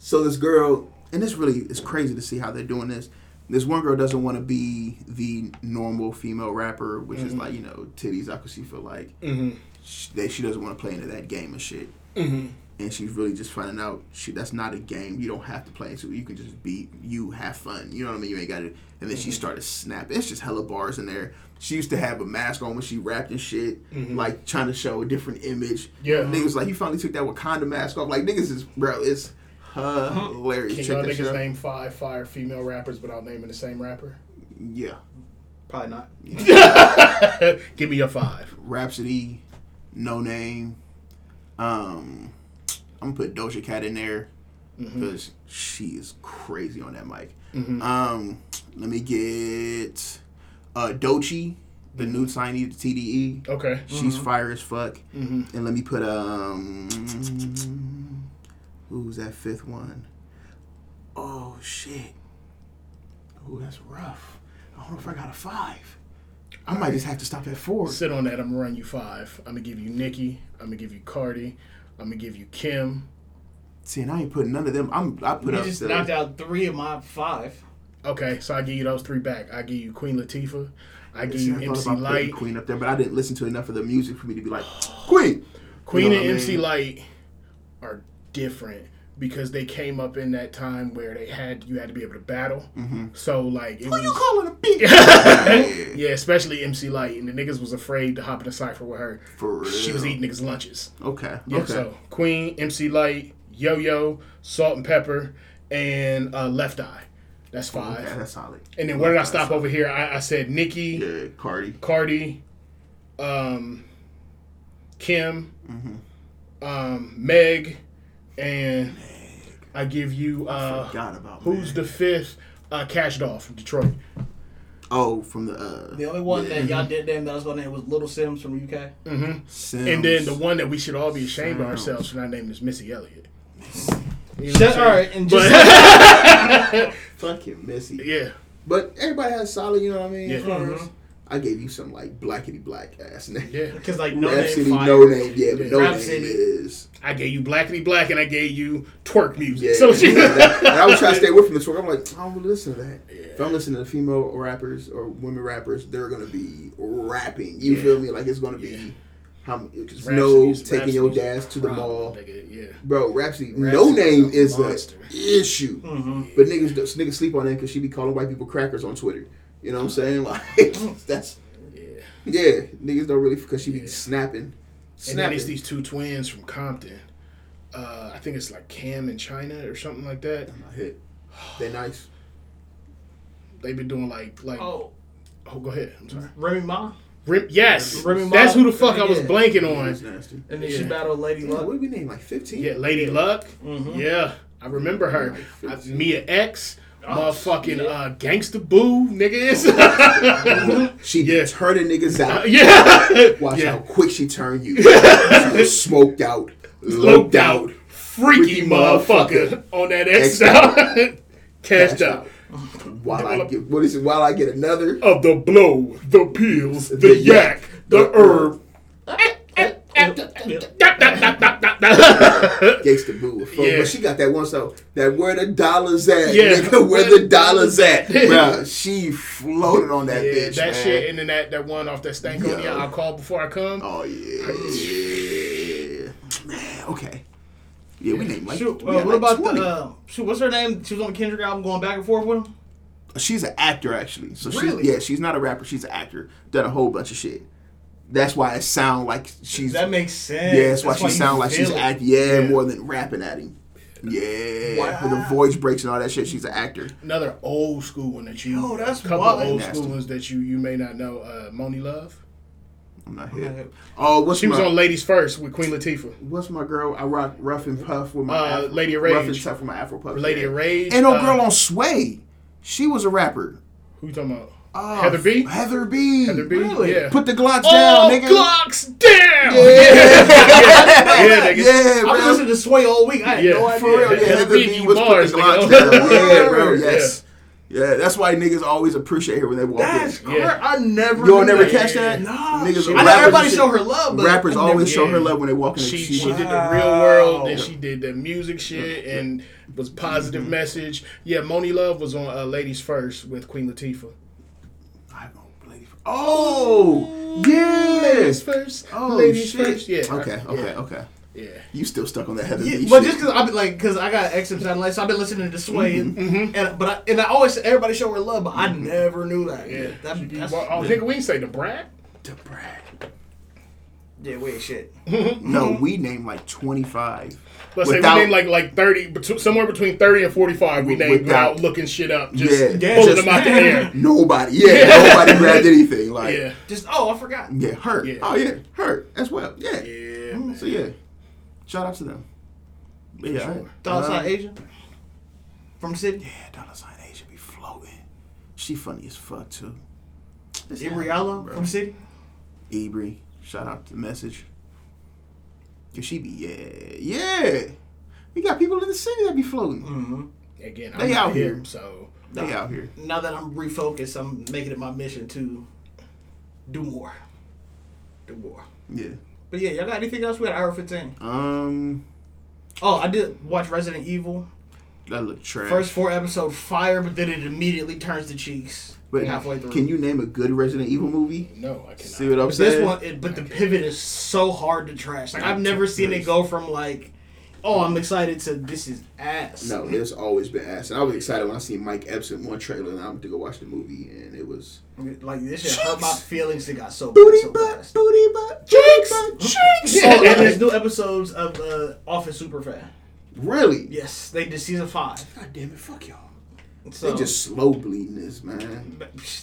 So this girl... And it's really... It's crazy to see how they're doing this. This one girl doesn't want to be the normal female rapper, which mm-hmm. is like, you know, titties, I could see for like, mm-hmm. she, that she doesn't want to play into that game and shit. Mm-hmm. And she's really just finding out, shit, that's not a game. You don't have to play into it. You can just be, you have fun. You know what I mean? You ain't got to. And then mm-hmm. she started snapping. It's just hella bars in there. She used to have a mask on when she rapped and shit, mm-hmm. like trying to show a different image. Yeah. Niggas like, you finally took that Wakanda mask off. Like, niggas is, bro, it's. Hilarious. Can y'all niggas name five fire female rappers without naming the same rapper? Yeah. Probably not. Yeah. Give me your five. Rapsody, No Name. Um, I'm going to put Doja Cat in there because mm-hmm. she is crazy on that mic. Mm-hmm. Um, let me get uh, Doechii, the mm-hmm. new signee to T D E. Okay. She's mm-hmm. fire as fuck. Mm-hmm. And let me put... um. Who's that fifth one? Oh, shit. Ooh, that's rough. I don't know if I got a five. I All might right. just have to stop at four. Sit on that. I'm going to run you five. I'm going to give you Nicki. I'm going to give you Cardi. I'm going to give you Kim. See, and I ain't putting none of them. I'm, I put you up just seven. Knocked out three of my five. Okay, so I give you those three back. I give you Queen Latifah. I give you M C Lyte. Queen up there, but I didn't listen to enough of the music for me to be like, Queen. Queen you know and M C Lyte are different because they came up in that time where they had you had to be able to battle. Mm-hmm. So like, it who was, you calling a bitch? Yeah, especially M C Lyte, and the niggas was afraid to hop in a cipher with her. For real, she was eating niggas lunches. Okay, yeah. Okay. So Queen, M C Lyte, Yo Yo, Salt and Pepper, and uh, Left Eye. That's five. Okay, that's solid. And then where did I stop over here? I, I said Nicki, yeah, Cardi, Cardi, um, Kim, mm-hmm. um, Meg. And I give you uh, I about who's Meg. The fifth uh, Cash Doll from Detroit. Oh, from the uh, the only one yeah. that y'all did name that I was gonna name was Little Sims from the U K. Mm-hmm. Sims. And then the one that we should all be ashamed Sims. Of ourselves for not naming is Missy Elliott. You know Shut, all right, and just fucking Missy. Yeah, but everybody has solid. You know what I mean? Yeah. Mm-hmm. I gave you some like blackity black ass name. Yeah, because like no Rapsody, name, no name, yeah, but yeah. no Rapsody. Name is. I gave you blackity black, and I gave you twerk music. Yeah, so yeah, she. That, and I was trying to stay away from the twerk. I'm like, I don't listen to that. Yeah. If I'm listening to female rappers or women rappers, they're gonna be rapping. You yeah. feel me? Like it's gonna be. Yeah. How Rapsody, no Rapsody, taking Rapsody, your dash to the bro, mall, nigga, yeah. bro. Rapsody, Rapsody, no name is an issue, mm-hmm. yeah. but niggas niggas sleep on that because she be calling white people crackers on Twitter. You know what I'm saying? Like, that's... Yeah. Yeah. Niggas don't really... Because she be yeah. snapping. Snapping. And then it's these two twins from Compton. Uh, I think it's like Cam and China or something like that. I'm not hit. They're nice. They've been doing like... like oh. Oh, go ahead. I'm sorry. Remy Ma? Rem- yes. Remy Ma. That's who the fuck yeah. I was blanking yeah. on. Nasty. And then yeah. she battled Lady Luck. Yeah, what did we name? Like fifteen? Yeah, Lady yeah. Luck. Mm-hmm. Yeah. I remember her. Like I, Mia X... Motherfucking oh, uh, Gangsta Boo, niggas. She yeah. turning niggas out. Yeah. Watch yeah. how quick she turned you. She smoked out, loped out, freaky, freaky motherfucker, motherfucker on that X out, cashed out. While I get what is it? While I get another of the blow, the pills, the, the yak, yak, the, the herb. Gangsta Boo, yeah. But she got that one song that where the dollars at, yeah. nigga, where the dollars at, bro. She floated on that yeah, bitch, that man. Shit, and then that, that one off that stank on yeah. I'll call before I come. Oh yeah, yeah. Man, okay, yeah, we named like. Shoot, uh, we what like about twenty. The uh, shoot? What's her name? She was on the Kendrick album, going back and forth with him. She's an actor, actually. So really? She's, yeah, she's not a rapper. She's an actor. Done a whole bunch of shit. That's why it sound like she's... That makes sense. Yeah, that's, that's why, why she sound like she's acting. Yeah, yeah, more than rapping at him. Yeah. Wow. With the voice breaks and all that shit, she's an actor. Another old school one that you... Oh, that's couple wild. Old school ones that you, you may not know. Uh, Moni Love. I'm not here. Oh, what's she my, was on Ladies First with Queen Latifah. What's my girl? I rock Rough and Puff with my... Uh, Afro, Lady of Rage. Rough and Puff with my Afro Puff. Lady of Rage. And no girl uh, on Sway. She was a rapper. Who you talking about? Uh, Heather B? Heather B. Heather B. Really? Yeah. Put the Glocks oh, down, nigga. Glocks down! Yeah, yeah, yeah, nigga. Yeah, bro. I've been listening to Sway all week. I had yeah. no idea. For real, yeah. Heather, Heather B, B was Mars, put the Glocks down. Yeah, bro, yes. Yeah. yeah, that's why niggas always appreciate her when they walk that's in. That's yeah. I never... You'll never that. catch that? No. Niggas I know everybody show her love, but... Rappers never, always yeah. show her love when they walk in. She, she, she wow. did the real world, and she did the music shit, and was positive mm-hmm. message. Yeah, Moni Love was on uh, Ladies First with Queen Latifah. Oh, yes. Ladies First. Oh, Ladies shit. First. Yeah. Okay, okay, yeah. okay. Yeah. You still stuck on that Heather yeah, B But shit. Just because I've been like, because I got X and Satellite, so I've been listening to Sway, mm-hmm. and, and but I, and I always everybody show her love, but mm-hmm. I never knew that. Yeah. yeah. That, that's, well, oh, nigga, we say the brat. The brat. Yeah, we ain't shit. No, we named like twenty-five. Let's without, say we named like like thirty, between, somewhere between thirty and forty-five. We named without, without looking shit up, just yeah, yeah, holding just, them out the air. Nobody, yeah, nobody grabbed anything. Like yeah. just oh, I forgot. Yeah, hurt. Yeah. Oh yeah, hurt as well. Yeah, yeah. Man. So yeah, shout out to them. Yeah, yeah. Sure. Dollar Sign uh, Asia from City. Yeah, Dollar Sign Asia be floating. She funny as fuck too. Ibri Allo from City. Ibri. Shout out to the message. Cause she be yeah, yeah. We got people in the city that be floating. Mm-hmm. Again, I'm they out here, here, so they now, out here. Now that I'm refocused, I'm making it my mission to do more, do more. Yeah. But yeah, y'all got anything else? We had hour fifteen. Um. Oh, I did watch Resident Evil. That looked trash. First four episodes fire, but then it immediately turns to cheeks. But halfway through. Can you name a good Resident Evil movie? No, I cannot. See what I'm but saying? This one, it, but the pivot is so hard to trash. Like I've never seen it go from like, oh, I'm excited to this is ass. No, it's always been ass. And I was excited when I seen Mike Epps in one trailer and I went to go watch the movie and it was like this shit hurt my feelings. It got so booty so butt, booty butt, cheeks, cheeks. Oh, and there's new episodes of uh, Office Superfan. Really? Yes, they did season five. God damn it! Fuck y'all. So, they just slow bleeding this, man.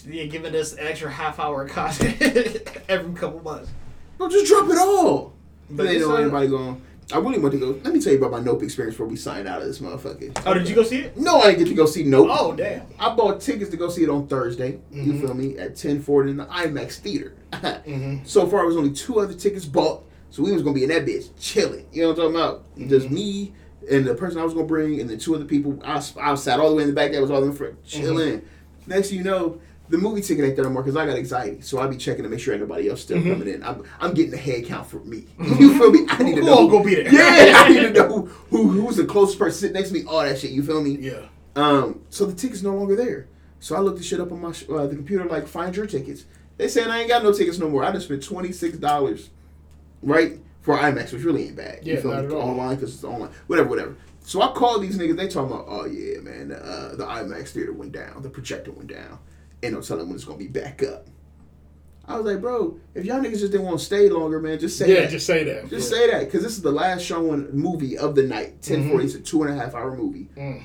Yeah, giving us extra half hour content every couple months. No, just drop it all. But they don't anybody going. I really want to go. Let me tell you about my Nope experience before we sign out of this motherfucker. Oh, did you go see it? No, I didn't get to go see Nope. Oh, damn. I bought tickets to go see it on Thursday. Mm-hmm. You feel me? At ten forty in the IMAX theater. mm-hmm. So far, it was only two other tickets bought. So we was going to be in that bitch chilling. You know what I'm talking about? Mm-hmm. Just me. And the person I was going to bring and the two other people, I, I sat all the way in the back. That was all in front, chilling. Mm-hmm. Next thing you know, the movie ticket ain't there no more because I got anxiety. So I be checking to make sure everybody else still mm-hmm. coming in. I'm, I'm getting the head count for me. You feel me? I need to know. Who all going to be there? Yeah, I need to know who, who who's the closest person sitting next to me. All that shit. You feel me? Yeah. Um. So the ticket's no longer there. So I looked the shit up on my uh, the computer, like, find your tickets. They saying I ain't got no tickets no more. I just spent twenty-six dollars. Right? For IMAX, which really ain't bad. Yeah, you feel not me? At all. Online, because it's online. Whatever, whatever. So I called these niggas. They talking about, oh, yeah, man, uh, the IMAX theater went down. The projector went down. And I'm telling them when it's going to be back up. I was like, bro, if y'all niggas just didn't want to stay longer, man, just say yeah, that. Yeah, just say that. Just yeah. say that, because this is the last showing movie of the night. ten forty mm-hmm. is a two-and-a-half-hour movie. Mm.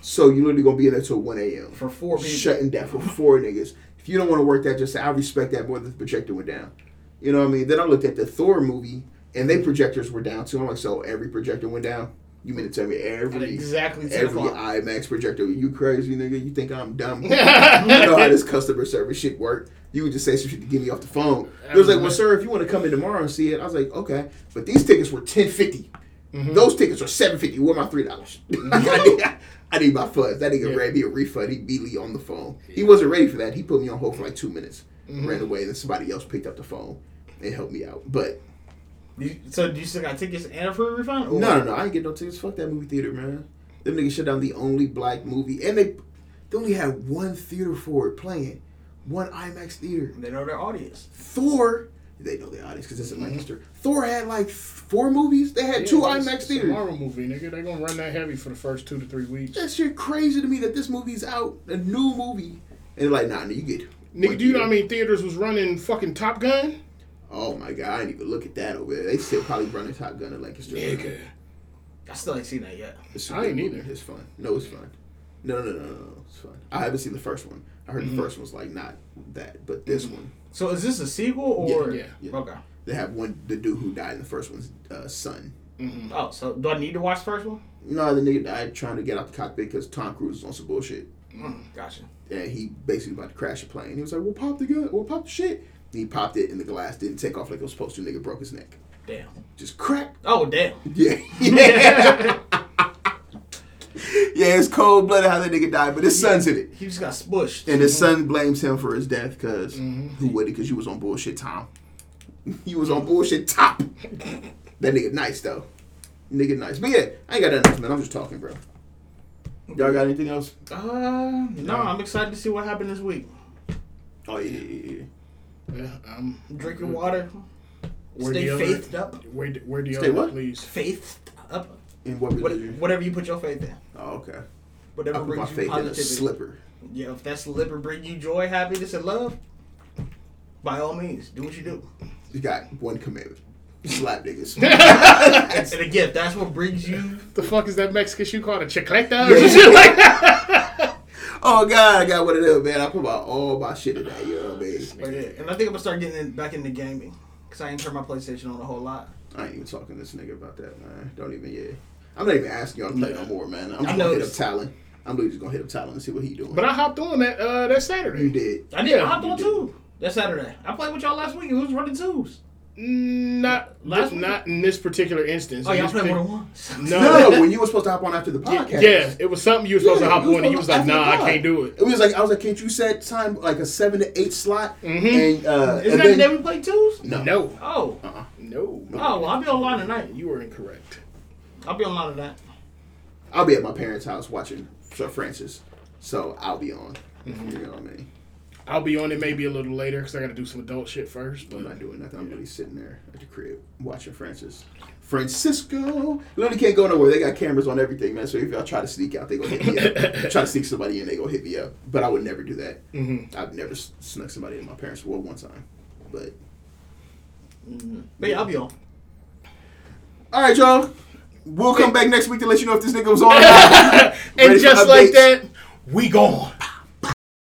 So you literally going to be in there till one a.m. For four people. Shutting down for four niggas. If you don't want to work that, just say, I respect that more than the projector went down. You know what I mean? Then I looked at the Thor movie, and they projectors were down, too. I'm like, so every projector went down? You mean to tell me every exactly every IMAX projector? You crazy, nigga? You think I'm dumb? You know how this customer service shit work. You would just say some shit to get me off the phone. It was like, well, sir, if you want to come in tomorrow and see it, I was like, okay. But these tickets were ten fifty. Mm-hmm. Those tickets are seven fifty. Where my three dollars? Mm-hmm. I, need, I, I need my funds. That nigga yeah. ran me a refund. He beat me on the phone. Yeah. He wasn't ready for that. He put me on hold for like two minutes. Mm-hmm. Ran away, and then somebody else picked up the phone and helped me out. But you, so do you still got tickets and a free refund? Or? No, no, no. I ain't get no tickets. Fuck that movie theater, man. Them niggas shut down the only black movie, and they they only had one theater for it playing, one IMAX theater. They know their audience. Thor they know their audience because it's a Lancaster. Mm-hmm. Thor had like four movies. They had yeah, two IMAX it's theaters. A Marvel movie, nigga. They're gonna run that heavy for the first two to three weeks. That shit crazy to me that this movie's out, a new movie, and they're like, nah, no, you get. Nigga, do you know how many theaters was running fucking Top Gun? Oh my god, I didn't even look at that over there. They still probably running Top Gun at Lancaster. Nigga, I still ain't seen that yet. I ain't movie. either. It's fun. No, it's fun. No, no, no, no, no, it's fun. I haven't seen the first one. I heard mm-hmm. the first one's like not that, but this mm-hmm. one. So is this a sequel or? Yeah, yeah, yeah. Okay. They have one, the dude who died in the first one's uh, son. Mm-hmm. Oh, so do I need to watch the first one? No, the nigga died trying to get out the cockpit because Tom Cruise was on some bullshit. Mm, gotcha. And he basically about to crash a plane. He was like, "We'll pop the gun. We'll pop the shit." And he popped it, and the glass didn't take off like it was supposed to. Nigga broke his neck. Damn. Just crack. Oh damn. Yeah. Yeah. Yeah, it's cold blooded how that nigga died, but his yeah, son's in it. He just got smushed. And his mm-hmm. son blames him for his death because mm-hmm. who would it? Because you was on bullshit, Tom. You was on bullshit, top. That nigga nice though. Nigga nice, but yeah, I ain't got nothing else, man. I'm just talking, bro. Y'all got anything else? Uh, no, no, I'm excited to see what happened this week. Oh yeah, yeah, yeah. Yeah, I'm drinking water. Where Stay faithed other, up. Where, where do you Stay what? Please. Faithed up. In what religion? Whatever you put your faith in. Oh, okay. Whatever I put brings my faith you positivity. In a slipper. Yeah, if that slipper brings you joy, happiness, and love, by all means, do what you do. You got one commandment. Slap niggas. And again, that's what brings you... The fuck is that Mexican shoe called? A chicleta? Yeah. Or shit like that? Oh, God, I got one of them, man. I put about all my shit in that, you know what I mean? But yeah, and I think I'm going to start getting in, back into gaming, because I ain't turned my PlayStation on a whole lot. I ain't even talking to this nigga about that, man. Don't even, yeah. I'm not even asking y'all to play no more, man. I'm just going to hit up Talon. I'm literally just going to hit up Talon and see what he doing. But I hopped on that uh, that Saturday. You did. I did. Yeah, I hopped on, did. too. That Saturday. I played with y'all last week. It was running twos. Not last th- not in this particular instance. Oh, in y'all played pic- one on ones? No. No, when you were supposed to hop on after the podcast. Yeah, it was something you were supposed yeah, to hop on, and you was like, nah, I can't do it. It was like, I was like, can't you set time, like a seven to eight slot? Mm-hmm. And, uh, Isn't and that then, the day we played twos? No. No. Oh. Uh-uh. No. no. Oh, well, I'll be online tonight. You were incorrect. I'll be online tonight. I'll be at my parents' house watching Sir Francis, so I'll be on. Mm-hmm. You know what I mean? I'll be on it maybe a little later because I got to do some adult shit first. But I'm not doing nothing. I'm yeah. really sitting there at the crib watching Francis. Francisco. Literally can't go nowhere. They got cameras on everything, man. So if y'all try to sneak out, they going to hit me up. Try to sneak somebody in, they going to hit me up. But I would never do that. Mm-hmm. I've never snuck somebody in my parents' world one time. But, mm-hmm. but yeah, I'll be on. All right, y'all. We'll come back next week to let you know if this nigga was on. And just like that, we gone.